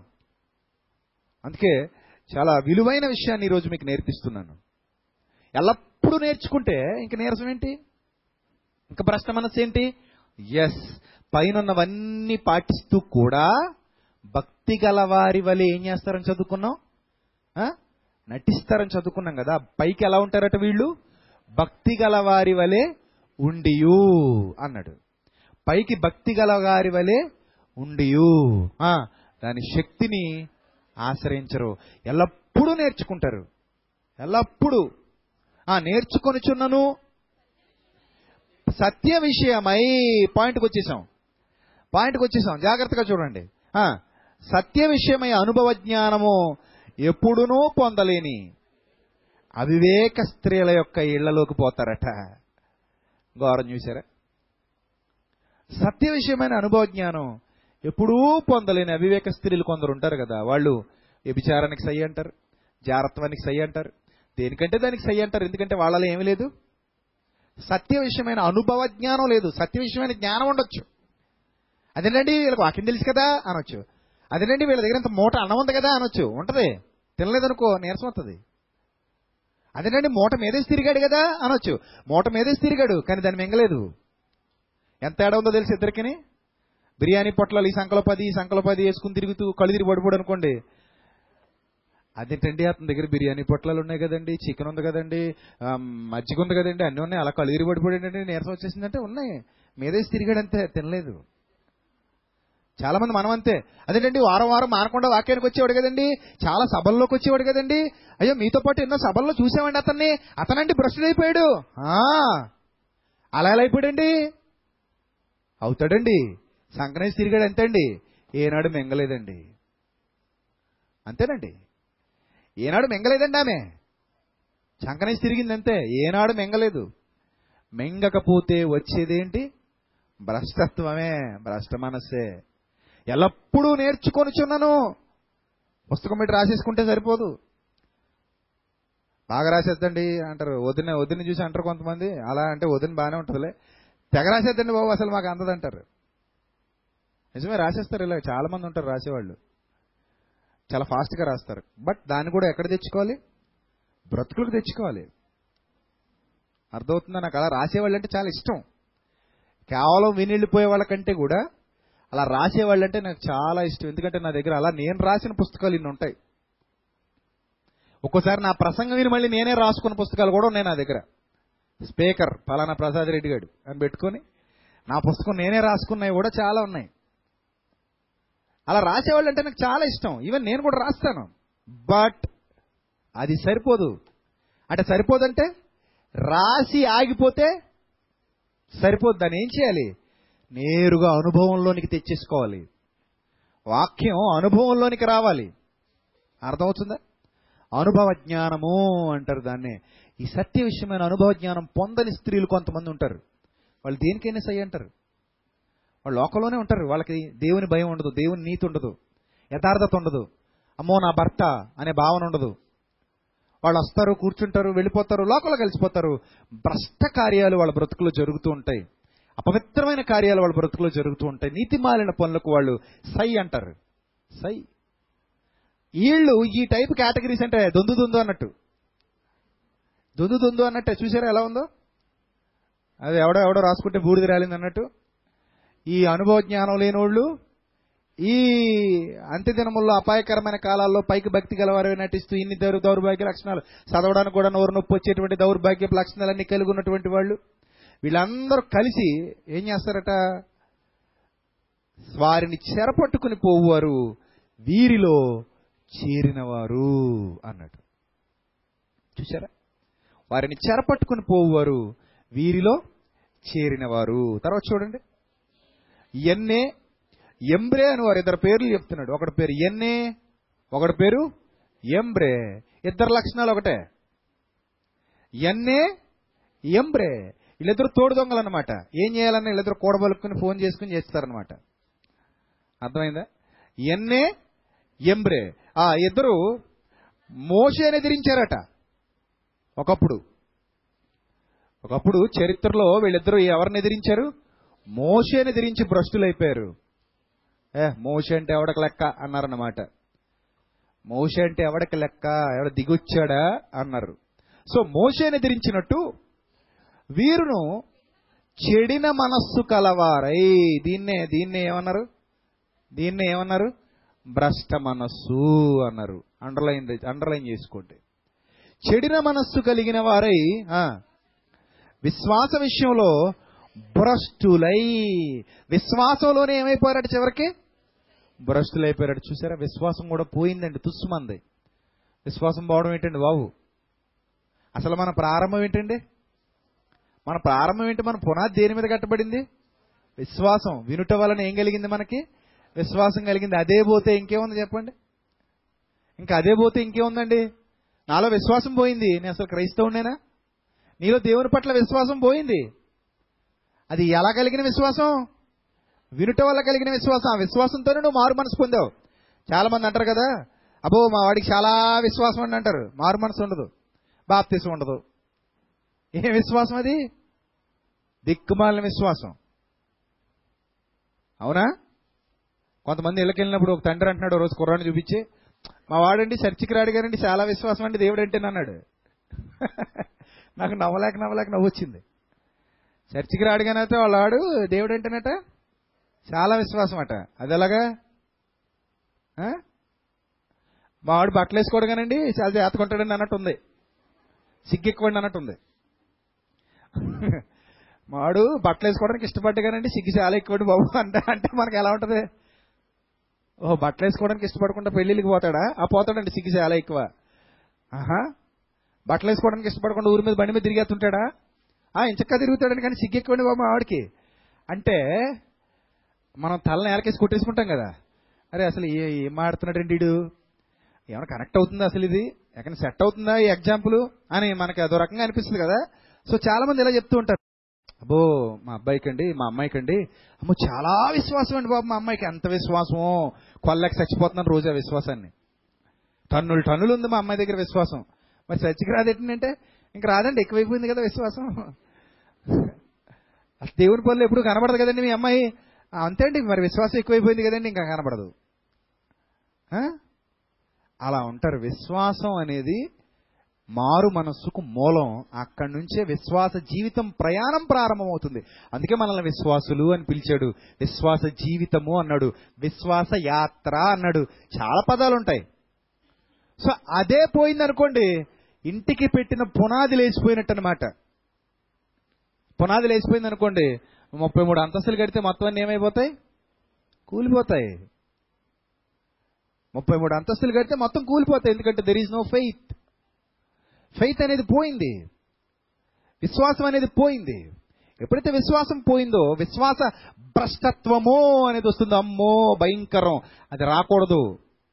అందుకే చాలా విలువైన విషయాన్ని ఈరోజు మీకు నేర్పిస్తున్నాను. ఎల్లప్పుడూ నేర్చుకుంటే ఇంక నీరసం ఏంటి, ఇంకా భ్రష్ట మనస్సు ఏంటి? ఎస్, పైన ఉన్నవన్నీ పాటిస్తూ కూడా భక్తి గల వారి వలె ఏం చేస్తారని చదువుకున్నాం, నటిస్తారని చదువుకున్నాం కదా. పైకి ఎలా ఉంటారట వీళ్ళు? భక్తి గల వారి వలె ఉండియు అన్నాడు. పైకి భక్తి గల వారి వలె ఉండియు, దాని శక్తిని ఆశ్రయించరు, ఎల్లప్పుడూ నేర్చుకుంటారు. ఎల్లప్పుడూ నేర్చుకొనిచున్నను సత్య విషయమై, పాయింట్కి వచ్చేసాం. పాయింట్కి వచ్చేసాం, జాగ్రత్తగా చూడండి. సత్య విషయమై అనుభవ జ్ఞానము ఎప్పుడునూ పొందలేని అవివేక స్త్రీల యొక్క ఇళ్లలోకి పోతారట. గౌరవం చూసారా? సత్య విషయమైన అనుభవ జ్ఞానం ఎప్పుడూ పొందలేని అవివేక స్త్రీలు కొందరు ఉంటారు కదా, వాళ్ళు వ్యభిచారానికి సై అంటారు, జారత్వానికి సై అంటారు, దేనికంటే దానికి సై అంటారు. ఎందుకంటే వాళ్ళలో ఏమీ లేదు, సత్య విషయమైన అనుభవ జ్ఞానం లేదు. సత్య విషయమైన జ్ఞానం ఉండొచ్చు, అదేనండి వీళ్ళకి వాకింగ్ తెలుసు కదా అనొచ్చు, అదేనండి వీళ్ళ దగ్గర ఇంత మూట అన్నం ఉంది కదా అనొచ్చు, ఉంటుంది, తినలేదనుకో నీరసం వస్తుంది. అదేనండి మూట మీదేసి తిరిగాడు కదా అనొచ్చు, మూట మీదేసి తిరిగాడు కానీ దాన్ని మింగలేదు. ఎంత తేడా ఉందో తెలుసు ఇద్దరికిని. బిర్యానీ పొట్లాలు ఈ సంకలపది ఈ సంకలపది వేసుకుని తిరుగుతూ కళ్ళు తిరిగి పడిపోడు అనుకోండి, అదేంటండి అతని దగ్గర బిర్యానీ పొట్లాలు ఉన్నాయి కదండి, చికెన్ ఉంది కదండి, మజ్జిగ ఉంది కదండి, అన్నీ ఉన్నాయి, అలా కళ్ళు తిరిగి పడిపోడు ఏంటంటే నీరసం వచ్చేసిందంటే ఉన్నాయి, మీదేసి తిరిగాడంతే తినలేదు. చాలా మంది మనం అంతే, అదేంటండి వారం వారం మానకుండా వాక్యానికి వచ్చేవాడు కదండి, చాలా సభల్లోకి వచ్చేవాడు కదండి, అయ్యో మీతో పాటు ఎన్నో సభల్లో చూసామండి అతన్ని, అతనండి భ్రష్టుడైపోయాడు, అలా ఎలా అయిపోయాడండి, అవుతాడండి, సంక్రాంతి తిరిగాడు అంతే అండి, ఏనాడు మింగలేదండి, అంతేనండి, ఏనాడు మింగలేదండి, ఆమె సంక్రాంతి తిరిగింది అంతే, ఏనాడు మింగలేదు. మింగకపోతే వచ్చేదేంటి? భ్రష్టత్వమే, భ్రష్ట మనస్సే. ఎల్లప్పుడూ నేర్చుకొనిచున్నాను, పుస్తకం పెట్టి రాసేసుకుంటే సరిపోదు. బాగా రాసేద్దండి అంటారు, వదిన చూసి అంటారు కొంతమంది, అలా అంటే వదిన బాగానే ఉంటుందిలే, తెగ రాసేద్దండి బాబు అసలు మాకు అందదంటారు. నిజమే, రాసేస్తారు, ఇలా చాలా మంది ఉంటారు రాసేవాళ్ళు, చాలా ఫాస్ట్గా రాస్తారు. బట్ దాన్ని కూడా ఎక్కడ తెచ్చుకోవాలి? బ్రతుకులకు తెచ్చుకోవాలి. అర్థమవుతుందా? నాకు అలా రాసేవాళ్ళు అంటే చాలా ఇష్టం. కేవలం వినిళ్ళిపోయే వాళ్ళకంటే కూడా అలా రాసేవాళ్ళు అంటే నాకు చాలా ఇష్టం. ఎందుకంటే నా దగ్గర అలా నేను రాసిన పుస్తకాలు ఇన్ని ఉంటాయి. ఒక్కోసారి నా ప్రసంగం విని మళ్ళీ నేనే రాసుకున్న పుస్తకాలు కూడా ఉన్నాయి నా దగ్గర. స్పీకర్ పలానా ప్రసాద్ రెడ్డి గారు అని పెట్టుకొని నా పుస్తకం నేనే రాసుకున్నవి కూడా చాలా ఉన్నాయి. అలా రాసేవాళ్ళు అంటే నాకు చాలా ఇష్టం. ఈవెన్ నేను కూడా రాస్తాను. బట్ అది సరిపోదు. అంటే సరిపోదంటే రాసి ఆగిపోతే సరిపోదు. దాన్ని ఏం చేయాలి? నేరుగా అనుభవంలోనికి తెచ్చేసుకోవాలి. వాక్యం అనుభవంలోనికి రావాలి. అర్థమవుతుందా? అనుభవ జ్ఞానము అంటారు దాన్నే. ఈ సత్య విషయమైన అనుభవ జ్ఞానం పొందని స్త్రీలు కొంతమంది ఉంటారు. వాళ్ళు దేనికైనా సై అంటారు. వాళ్ళు లోకంలోనే ఉంటారు. వాళ్ళకి దేవుని భయం ఉండదు, దేవుని నీతి ఉండదు, యథార్థత ఉండదు, అమ్మో నా భర్త అనే భావన ఉండదు. వాళ్ళు వస్తారు, కూర్చుంటారు, వెళ్ళిపోతారు, లోకంలో కలిసిపోతారు. భ్రష్ట కార్యాలు వాళ్ళ బ్రతుకులో జరుగుతూ ఉంటాయి. అపవిత్రమైన కార్యాలు వాళ్ళ బ్రతుకులో జరుగుతూ ఉంటాయి. నీతి మాలిన పనులకు వాళ్ళు సై అంటారు. సై. వీళ్ళు ఈ టైప్ కేటగిరీస్ అంటే దొందుదుందో అన్నట్టు, దొందుదుందో అన్నట్టే. చూసారా ఎలా ఉందో? అది ఎవడో రాసుకుంటే బూడిది రాలింది అన్నట్టు. ఈ అనుభవ జ్ఞానం లేని వాళ్ళు ఈ అంత్యదినముల్లో అపాయకరమైన కాలాల్లో పైకి భక్తి గలవారు నటిస్తూ ఇన్ని దౌర్భాగ్య లక్షణాలు, చదవడానికి కూడా నోరు నొప్పి వచ్చేటువంటి దౌర్భాగ్య లక్షణాలన్నీ కలిగి ఉన్నటువంటి వాళ్ళు, వీళ్ళందరూ కలిసి ఏం చేస్తారట? వారిని చెరపట్టుకుని పోవువారు వీరిలో చేరినవారు అన్నట్టు. చూసారా? వారిని చెరపట్టుకుని పోవువారు వీరిలో చేరినవారు. తర్వాత చూడండి, ఎన్నే ఎంబ్రే అని వారు ఇద్దరు పేర్లు చెప్తున్నాడు. ఒకటి పేరు ఎన్నే, ఒకటి పేరు ఎంబ్రే. ఇద్దరు లక్షణాలు ఒకటే. ఎన్నే ఎంబ్రే. వీళ్ళిద్దరు తోడు దొంగలు అనమాట. ఏం చేయాలన్నా వీళ్ళిద్దరు కూడబలుక్కుని ఫోన్ చేసుకుని చేస్తారనమాట. అర్థమైందా? ఎన్నే ఎంబ్రే. ఆ ఇద్దరు మోషేని ఎదిరించారట ఒకప్పుడు. చరిత్రలో వీళ్ళిద్దరు ఎవరిని ఎదిరించారు? మోషేని ఎదిరించి భ్రష్టులైపోయారు. మోషే అంటే ఎవడకి లెక్క అన్నారన్నమాట. మోషే అంటే ఎవడకి లెక్క, ఎవడ దిగొచ్చాడా అన్నారు. సో మోషేని ఎదిరించినట్టు వీరును చెడిన మనస్సు కలవారై, దీన్నే ఏమన్నారు? భ్రష్ట మనస్సు అన్నారు. అండర్లైన్ చేసుకోండి. చెడిన మనస్సు కలిగిన వారై విశ్వాస విషయంలో భ్రష్టులై, విశ్వాసంలోనే ఏమైపోయారట? చివరికి భ్రష్టులైపోయారట. చూసారా? విశ్వాసం కూడా పోయిందండి. తుస్సుమంది విశ్వాసం పోవడం ఏంటండి బాబు? అసలు మన ప్రారంభం ఏంటండి? మన పునాది దేని మీద కట్టబడింది? విశ్వాసం. వినుట వలన ఏం కలిగింది? మనకి విశ్వాసం కలిగింది. అదే పోతే ఇంకేముంది చెప్పండి? ఇంకా అదే పోతే ఇంకేముందండి? నాలో విశ్వాసం పోయింది, నేను అసలు క్రైస్తవునేనా? నీలో దేవుని పట్ల విశ్వాసం పోయింది. అది ఎలా కలిగిన విశ్వాసం? వినుట వల్ల కలిగిన విశ్వాసం. ఆ విశ్వాసంతోనే నువ్వు మారు మనసు పొందావు. చాలా మంది అంటారు కదా, అబ్బో మా వాడికి చాలా విశ్వాసం అని అంటారు. మారు మనసు ఉండదు, బాప్తిసం ఉండదు. ఏం విశ్వాసం అది? దిక్కుమాలిన విశ్వాసం. అవునా? కొంతమంది ఇళ్ళకి వెళ్ళినప్పుడు ఒక తండ్రి అంటున్నాడు, రోజు కుర్రాన్ని చూపించి, మా వాడండి చర్చికి రాడు గారండి, చాలా విశ్వాసం అండి దేవుడు అంటే అన్నాడు. నాకు నవ్వలేక నవ్వొచ్చింది. చర్చికి రాడుగానైతే వాళ్ళ వాడు దేవుడు అంటేనట చాలా విశ్వాసం అట. అది ఎలాగా? మా వాడు బట్టలు వేసుకోడుగానండి చాలా జాతకుంటాడని అన్నట్టుంది, సిగ్గెక్కువండి అన్నట్టుంది. మా వాడు బట్టలు వేసుకోవడానికి ఇష్టపడ్డాగానండి, సిగ్గు చాలా ఎక్కువండి బాబు అంటే మనకు ఎలా ఉంటుంది? ఓహో, బట్టలు వేసుకోవడానికి ఇష్టపడకుండా పెళ్ళిళ్ళకి పోతాడా? ఆ పోతాడండి, సిగ్గు చాలా ఎక్కువ. ఆహా, బట్టలు వేసుకోవడానికి ఇష్టపడకుండా ఊరి మీద బండి మీద తిరిగేస్తుంటాడా? ఇంచక్క తిరుగుతాడని, కానీ సిగ్గు ఎక్కువండి బాబు ఆవిడకి అంటే. మనం తల నేలకేసి కొట్టేసుకుంటాం కదా, అరే అసలు ఏం మాడుతున్నాడు అండి వీడు, ఏమైనా కనెక్ట్ అవుతుందా అసలు, ఇది ఎక్కడ సెట్ అవుతుందా ఈ ఎగ్జాంపుల్ అని మనకి అదో రకంగా అనిపిస్తుంది కదా. సో చాలా మంది ఇలా చెప్తూ ఉంటారు, అబ్బో మా అబ్బాయికి అండి, మా అమ్మాయికి అండి, అమ్మో చాలా విశ్వాసం అండి బాబు, మా అమ్మాయికి ఎంత విశ్వాసమో, కొల్లకి చచ్చిపోతున్నాను రోజు ఆ విశ్వాసాన్ని, టన్నులు ఉంది మా అమ్మాయి దగ్గర విశ్వాసం. మరి చర్చికి రాదేంటంటే ఇంక రాదండి, ఎక్కువైపోయింది కదా విశ్వాసం. అసలు దేవుని పనులు ఎప్పుడు కనబడదు కదండి మీ అమ్మాయి, అంతే అండి, మరి విశ్వాసం ఎక్కువైపోయింది కదండి ఇంకా కనబడదు. అలా ఉంటారు. విశ్వాసం అనేది మారు మనస్సుకు మూలం. అక్కడి నుంచే విశ్వాస జీవితం ప్రయాణం ప్రారంభమవుతుంది. అందుకే మనల్ని విశ్వాసులు అని పిలిచాడు, విశ్వాస జీవితము అన్నాడు, విశ్వాస యాత్ర అన్నాడు. చాలా పదాలు ఉంటాయి. సో అదే పోయిందనుకోండి, ఇంటికి పెట్టిన పునాది లేచిపోయినట్టు అనమాట. పునాది లేచిపోయింది అనుకోండి, 33 అంతస్తులు కడితే మొత్తం అన్నీ ఏమైపోతాయి? కూలిపోతాయి. 33 అంతస్తులు కడితే మొత్తం కూలిపోతాయి. ఎందుకంటే there is no faith. Faith అనేది పోయింది, విశ్వాసం అనేది పోయింది. ఎప్పుడైతే విశ్వాసం పోయిందో విశ్వాస భ్రష్టత్వము అనేది వస్తుంది. అమ్మో భయంకరం, అది రాకూడదు.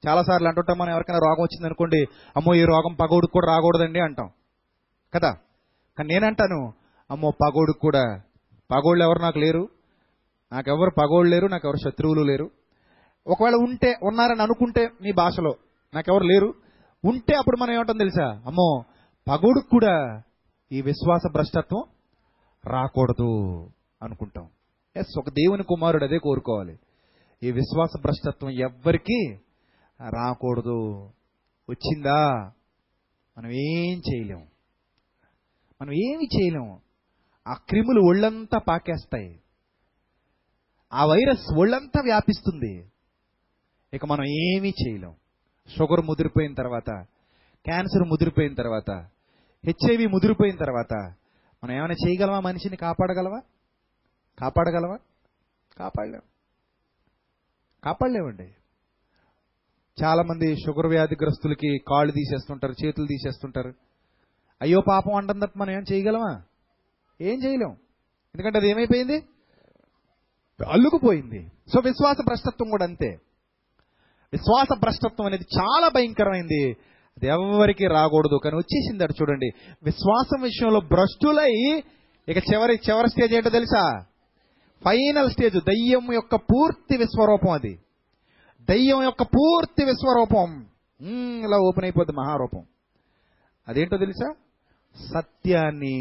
చాలాసార్లు అంటుంటాం మనం, ఎవరికైనా రోగం వచ్చిందనుకోండి, అమ్మో ఈ రోగం పగోడుకు కూడా రాకూడదండి అంటాం కదా. కానీ నేనంటాను, అమ్మో పగోడుకు కూడా, పగోళ్ళు ఎవరు నాకు లేరు, నాకెవరు పగోళ్ళు లేరు, నాకెవరు శత్రువులు లేరు. ఒకవేళ ఉంటే, ఉన్నారని అనుకుంటే మీ భాషలో, నాకెవరు లేరు ఉంటే, అప్పుడు మనం ఏమంటాం తెలుసా? అమ్మో పగోడుకు కూడా ఈ విశ్వాస భ్రష్టత్వం రాకూడదు అనుకుంటాం. ఎస్, ఒక దేవుని కుమారుడు అదే కోరుకోవాలి. ఈ విశ్వాస భ్రష్టత్వం ఎవ్వరికీ రాకూడదు. వచ్చిందా మనం ఏమి చేయలేము. ఆ క్రిములు ఒళ్ళంతా పాకేస్తాయి, ఆ వైరస్ ఒళ్ళంతా వ్యాపిస్తుంది, ఇక మనం ఏమీ చేయలేం. షుగర్ ముదిరిపోయిన తర్వాత, క్యాన్సర్ ముదిరిపోయిన తర్వాత, హెచ్ఐవి ముదిరిపోయిన తర్వాత మనం ఏమైనా చేయగలవా? మనిషిని కాపాడగలవా? కాపాడలేమండి. చాలామంది షుగర్ వ్యాధిగ్రస్తులకి కాళ్ళు తీసేస్తుంటారు, చేతులు తీసేస్తుంటారు. అయ్యో పాపం అంటాం తప్ప మనం ఏమైనా చేయగలమా? ఏం చేయలేం. ఎందుకంటే అది ఏమైపోయింది? అల్లుకుపోయింది. సో విశ్వాస భ్రష్టత్వం కూడా అంతే. విశ్వాస భ్రష్టత్వం అనేది చాలా భయంకరమైంది, అది ఎవరికి రాకూడదు. కానీ వచ్చేసింది అటు చూడండి. విశ్వాసం విషయంలో భ్రష్టులై ఇక చివరి స్టేజ్ ఏంటో తెలుసా? ఫైనల్ స్టేజ్, దయ్యం యొక్క పూర్తి విశ్వరూపం. అది దయ్యం యొక్క పూర్తి విశ్వరూపం. ఇలా ఓపెన్ అయిపోద్ది మహారూపం. అదేంటో తెలుసా? సత్యాన్ని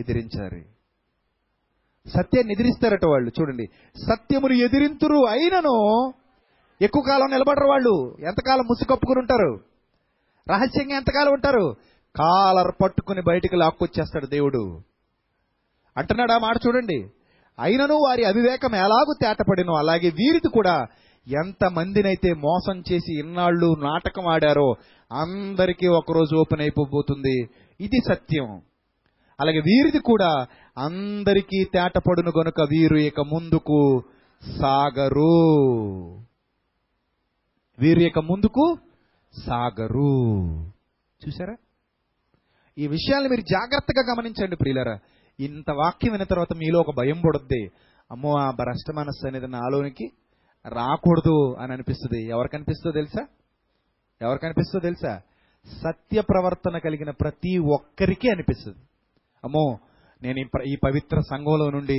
ఎదిరించాలి. సత్యాన్ని ఎదిరిస్తారట వాళ్ళు. చూడండి, సత్యమును ఎదిరింతురు అయినను ఎక్కువ కాలం నిలబడరు. వాళ్ళు ఎంతకాలం ముసుగప్పుకుని ఉంటారు, రహస్యంగా ఎంతకాలం ఉంటారు? కాలర్ పట్టుకుని బయటికి లాక్కొచ్చేస్తాడు దేవుడు. అంటున్నాడు ఆ మాట చూడండి, అయినను వారి అవివేకం ఎలాగూ తేటపడినో అలాగే వీరిది కూడా, ఎంతమందినైతే మోసం చేసి ఇన్నాళ్ళు నాటకం ఆడారో అందరికీ ఒకరోజు ఓపెన్ అయిపోబోతుంది. ఇది సత్యం. అలాగే వీరిది కూడా అందరికీ తేటపడును గనుక వీరు ఇక ముందుకు సాగరు. చూసారా? ఈ విషయాన్ని మీరు జాగ్రత్తగా గమనించండి ప్రియులారా. ఇంత వాక్యం విన్న తర్వాత మీలో ఒక భయం పుడుద్ది. అమ్మో ఆ భ్రష్ట మనస్సు అనేది నాలోనికి రాకూడదు అని అనిపిస్తుంది. ఎవరికి అనిపిస్తుందో తెలుసా? సత్య ప్రవర్తన కలిగిన ప్రతి ఒక్కరికి అనిపిస్తుంది. అమ్మో నేను ఈ పవిత్ర సంఘంలో నుండి,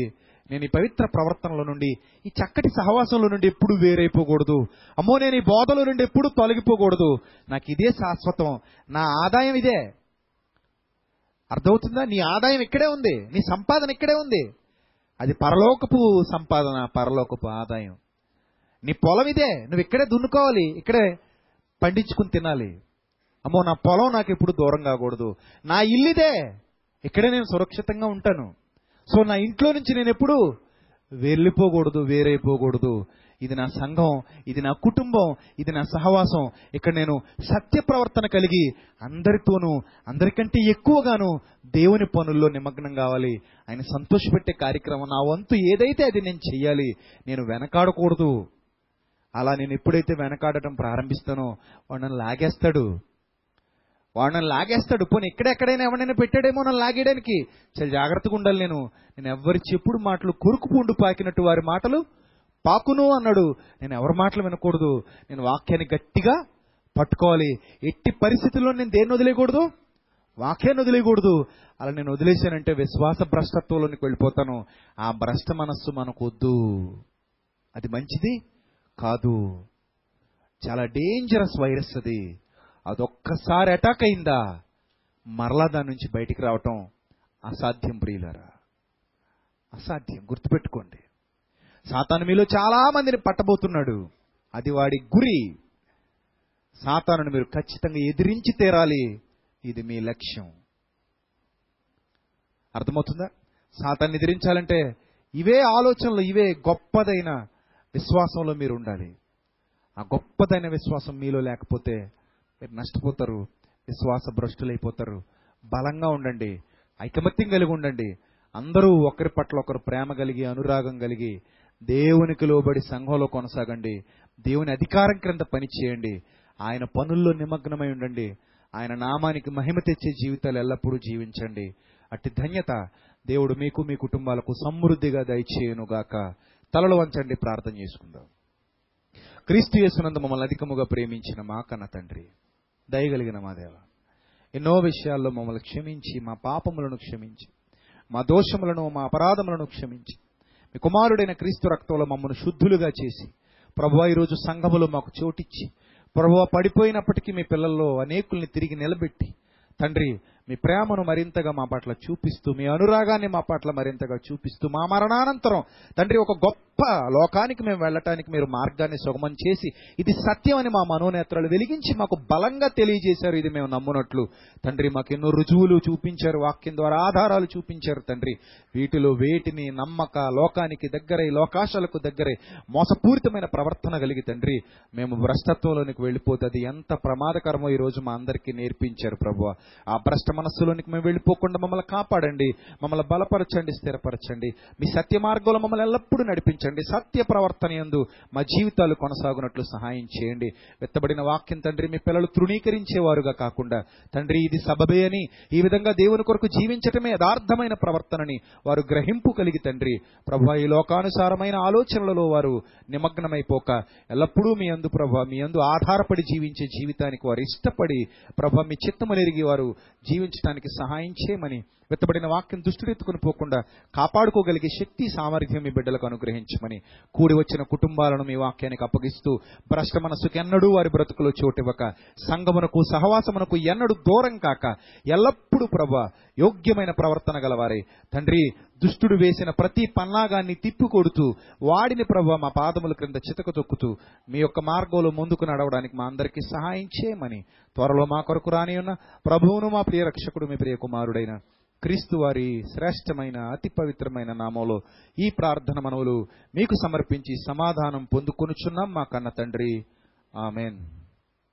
నేను ఈ పవిత్ర ప్రవర్తనలో నుండి, ఈ చక్కటి సహవాసంలో నుండి ఎప్పుడు వేరైపోకూడదు. అమ్మో నేను ఈ బోధలో నుండి ఎప్పుడు తొలగిపోకూడదు. నాకు ఇదే శాశ్వతం, నా ఆదాయం ఇదే. అర్థమవుతుందా? నీ ఆదాయం ఇక్కడే ఉంది, నీ సంపాదన ఇక్కడే ఉంది. అది పరలోకపు సంపాదన, పరలోకపు ఆదాయం. నీ పొలం ఇదే, నువ్వు ఇక్కడే దున్నుకోవాలి, ఇక్కడే పండించుకుని తినాలి. అమ్మో నా పొలం నాకు ఎప్పుడు దూరం కాకూడదు. నా ఇల్లు ఇదే, ఇక్కడే నేను సురక్షితంగా ఉంటాను. సో నా ఇంట్లో నుంచి నేను ఎప్పుడు వెళ్ళిపోకూడదు, వేరైపోకూడదు. ఇది నా సంఘం, ఇది నా కుటుంబం, ఇది నా సహవాసం. ఇక్కడ నేను సత్య ప్రవర్తన కలిగి అందరితోనూ, అందరికంటే ఎక్కువగాను దేవుని పనుల్లో నిమగ్నం కావాలి. ఆయన సంతోషపెట్టే కార్యక్రమం నా వంతు ఏదైతే అది నేను చెయ్యాలి. నేను వెనకాడకూడదు. అలా నేను ఎప్పుడైతే వెనకాడటం ప్రారంభిస్తానో వాడు నన్ను లాగేస్తాడు. పోనీ ఎక్కడెక్కడైనా ఎవరైనా పెట్టాడేమో నన్ను లాగేయడానికి. చాలా జాగ్రత్తగా ఉండాలి. నేను ఎవ్వరి చెప్పుడు మాటలు, కురుకుపూండు పాకినట్టు వారి మాటలు పాకును అన్నాడు. నేను ఎవరి మాటలు వినకూడదు. నేను వాక్యాన్ని గట్టిగా పట్టుకోవాలి. ఎట్టి పరిస్థితుల్లో నేను దేన్ని వదిలేయకూడదు? వాక్యాన్ని వదిలేయకూడదు. అలా నేను వదిలేశానంటే విశ్వాస భ్రష్టత్వంలోనికి వెళ్ళిపోతాను. ఆ భ్రష్ట మనస్సు మనకు వద్దు, అది మంచిది కాదు. చాలా డేంజరస్ వైరస్ అది. అదొక్కసారి అటాక్ అయిందా మరలా దాని నుంచి బయటికి రావటం అసాధ్యం ప్రియులారా, అసాధ్యం. గుర్తుపెట్టుకోండి, సాతాను మీలో చాలా మందిని పట్టబోతున్నాడు. అది వాడి గురి. సాతానుని మీరు ఖచ్చితంగా ఎదిరించి తీరాలి. ఇది మీ లక్ష్యం. అర్థమవుతుందా? సాతాన్ని ఎదిరించాలంటే ఇవే ఆలోచనలు, ఇవే గొప్పదైన విశ్వాసంలో మీరు ఉండాలి. ఆ గొప్పదైన విశ్వాసం మీలో లేకపోతే మీరు నష్టపోతారు, విశ్వాస భ్రష్టులైపోతారు. బలంగా ఉండండి, ఐకమత్యం కలిగి ఉండండి. అందరూ ఒకరి పట్ల ఒకరు ప్రేమ కలిగి, అనురాగం కలిగి, దేవునికి లోబడి సంఘంలో కొనసాగండి. దేవుని అధికారం క్రింద పనిచేయండి. ఆయన పనుల్లో నిమగ్నమై ఉండండి. ఆయన నామానికి మహిమ తెచ్చే జీవితాలు ఎల్లప్పుడూ జీవించండి. అట్టి ధన్యత దేవుడు మీకు, మీ కుటుంబాలకు సమృద్ధిగా దయచేయునుగాక. తలలు వంచండి, ప్రార్థన చేసుకుందాం. క్రీస్తు యేసునందు మమ్మల్ని అధికముగా ప్రేమించిన మా కన్న తండ్రి, దయగలిగిన మా దేవ, ఎన్నో విషయాల్లో మమ్మల్ని క్షమించి, మా పాపములను క్షమించి, మా దోషములను, మా అపరాధములను క్షమించి, మీ కుమారుడైన క్రీస్తు రక్తంలో మమ్మల్ని శుద్ధులుగా చేసి, ప్రభువా ఈరోజు సంఘములో మాకు చోటిచ్చి, ప్రభువా పడిపోయినప్పటికీ మీ పిల్లల్లో అనేకుల్ని తిరిగి నిలబెట్టి, తండ్రి మీ ప్రేమను మరింతగా మా పట్ల చూపిస్తూ, మీ అనురాగాన్ని మా పట్ల మరింతగా చూపిస్తూ, మా మరణానంతరం తండ్రి ఒక గొప్ప లోకానికి మేము వెళ్ళటానికి మీరు మార్గాన్ని సుగమం చేసి, ఇది సత్యం అని మా మనోనేత్రాలు వెలిగించి మాకు బలంగా తెలియజేశారు. ఇది మేము నమ్మునట్లు తండ్రి మాకు ఎన్నో రుజువులు చూపించారు, వాక్యం ద్వారా ఆధారాలు చూపించారు. తండ్రి వీటిలో వేటిని నమ్మక లోకానికి దగ్గరై, లోకాశాలకు దగ్గరై, మోసపూరితమైన ప్రవర్తన కలిగి తండ్రి మేము భ్రష్టత్వంలోనికి వెళ్ళిపోతే అది ఎంత ప్రమాదకరమో ఈరోజు మా అందరికీ నేర్పించారు. ప్రభువా ఆ భ్రష్ట మనస్సులోనికి మేము వెళ్ళిపోకుండా మమ్మల్ని కాపాడండి, మమ్మల్ని బలపరచండి, స్థిరపరచండి. మీ సత్య మార్గంలో మమ్మల్ని ఎల్లప్పుడూ నడిపించండి. సత్య ప్రవర్తన యందు మా జీవితాలు కొనసాగునట్లు సహాయం చేయండి. విత్తబడిన వాక్యం తండ్రి మీ పిల్లలు తృణీకరించేవారుగా కాకుండా తండ్రి ఇది సబబే అని, ఈ విధంగా దేవుని కొరకు జీవించటమే యథార్థమైన ప్రవర్తనని వారు గ్రహింపు కలిగి తండ్రి ప్రభువా ఈ లోకానుసారమైన ఆలోచనలలో వారు నిమగ్నమైపోక ఎల్లప్పుడూ మీ యందు ప్రభువా, మీ యందు ఆధారపడి జీవించే జీవితానికి వారు ఇష్టపడి ప్రభువా మీ చిత్తమునెరిగి వారు జీవించడానికి సహాయం చేయమని, విత్తబడిన వాక్యం దుష్టుడెత్తుకుని పోకుండా కాపాడుకోగలిగే శక్తి, సామర్థ్యం మీ బిడ్డలకు అనుగ్రహించమని, కూడి వచ్చిన కుటుంబాలను మీ వాక్యానికి అప్పగిస్తూ, భ్రష్ట మనస్సుకు ఎన్నడూ వారి బ్రతుకులో చోటివ్వక, సంగమునకు సహవాసమునకు ఎన్నడూ దూరం కాక, ఎల్లప్పుడూ ప్రభువా యోగ్యమైన ప్రవర్తన గలవారై తండ్రి దుష్టుడు వేసిన ప్రతి పన్నాగాన్ని తిప్పికొడుతూ, వాడిని ప్రభువా మా పాదముల క్రింద చితక తొక్కుతూ, మీ యొక్క మార్గంలో ముందుకు నడవడానికి మా అందరికీ సహాయం చేయమని, త్వరలో మా కొరకు రానియున్న ప్రభువును, మా ప్రియ రక్షకుడు, మీ ప్రియ కుమారుడైన క్రీస్తు వారి శ్రేష్టమైన అతి పవిత్రమైన నామములో ఈ ప్రార్థన మనవులు మీకు సమర్పించి సమాధానం పొందుకొనుచున్నాం మా కన్న తండ్రి. ఆమెన్.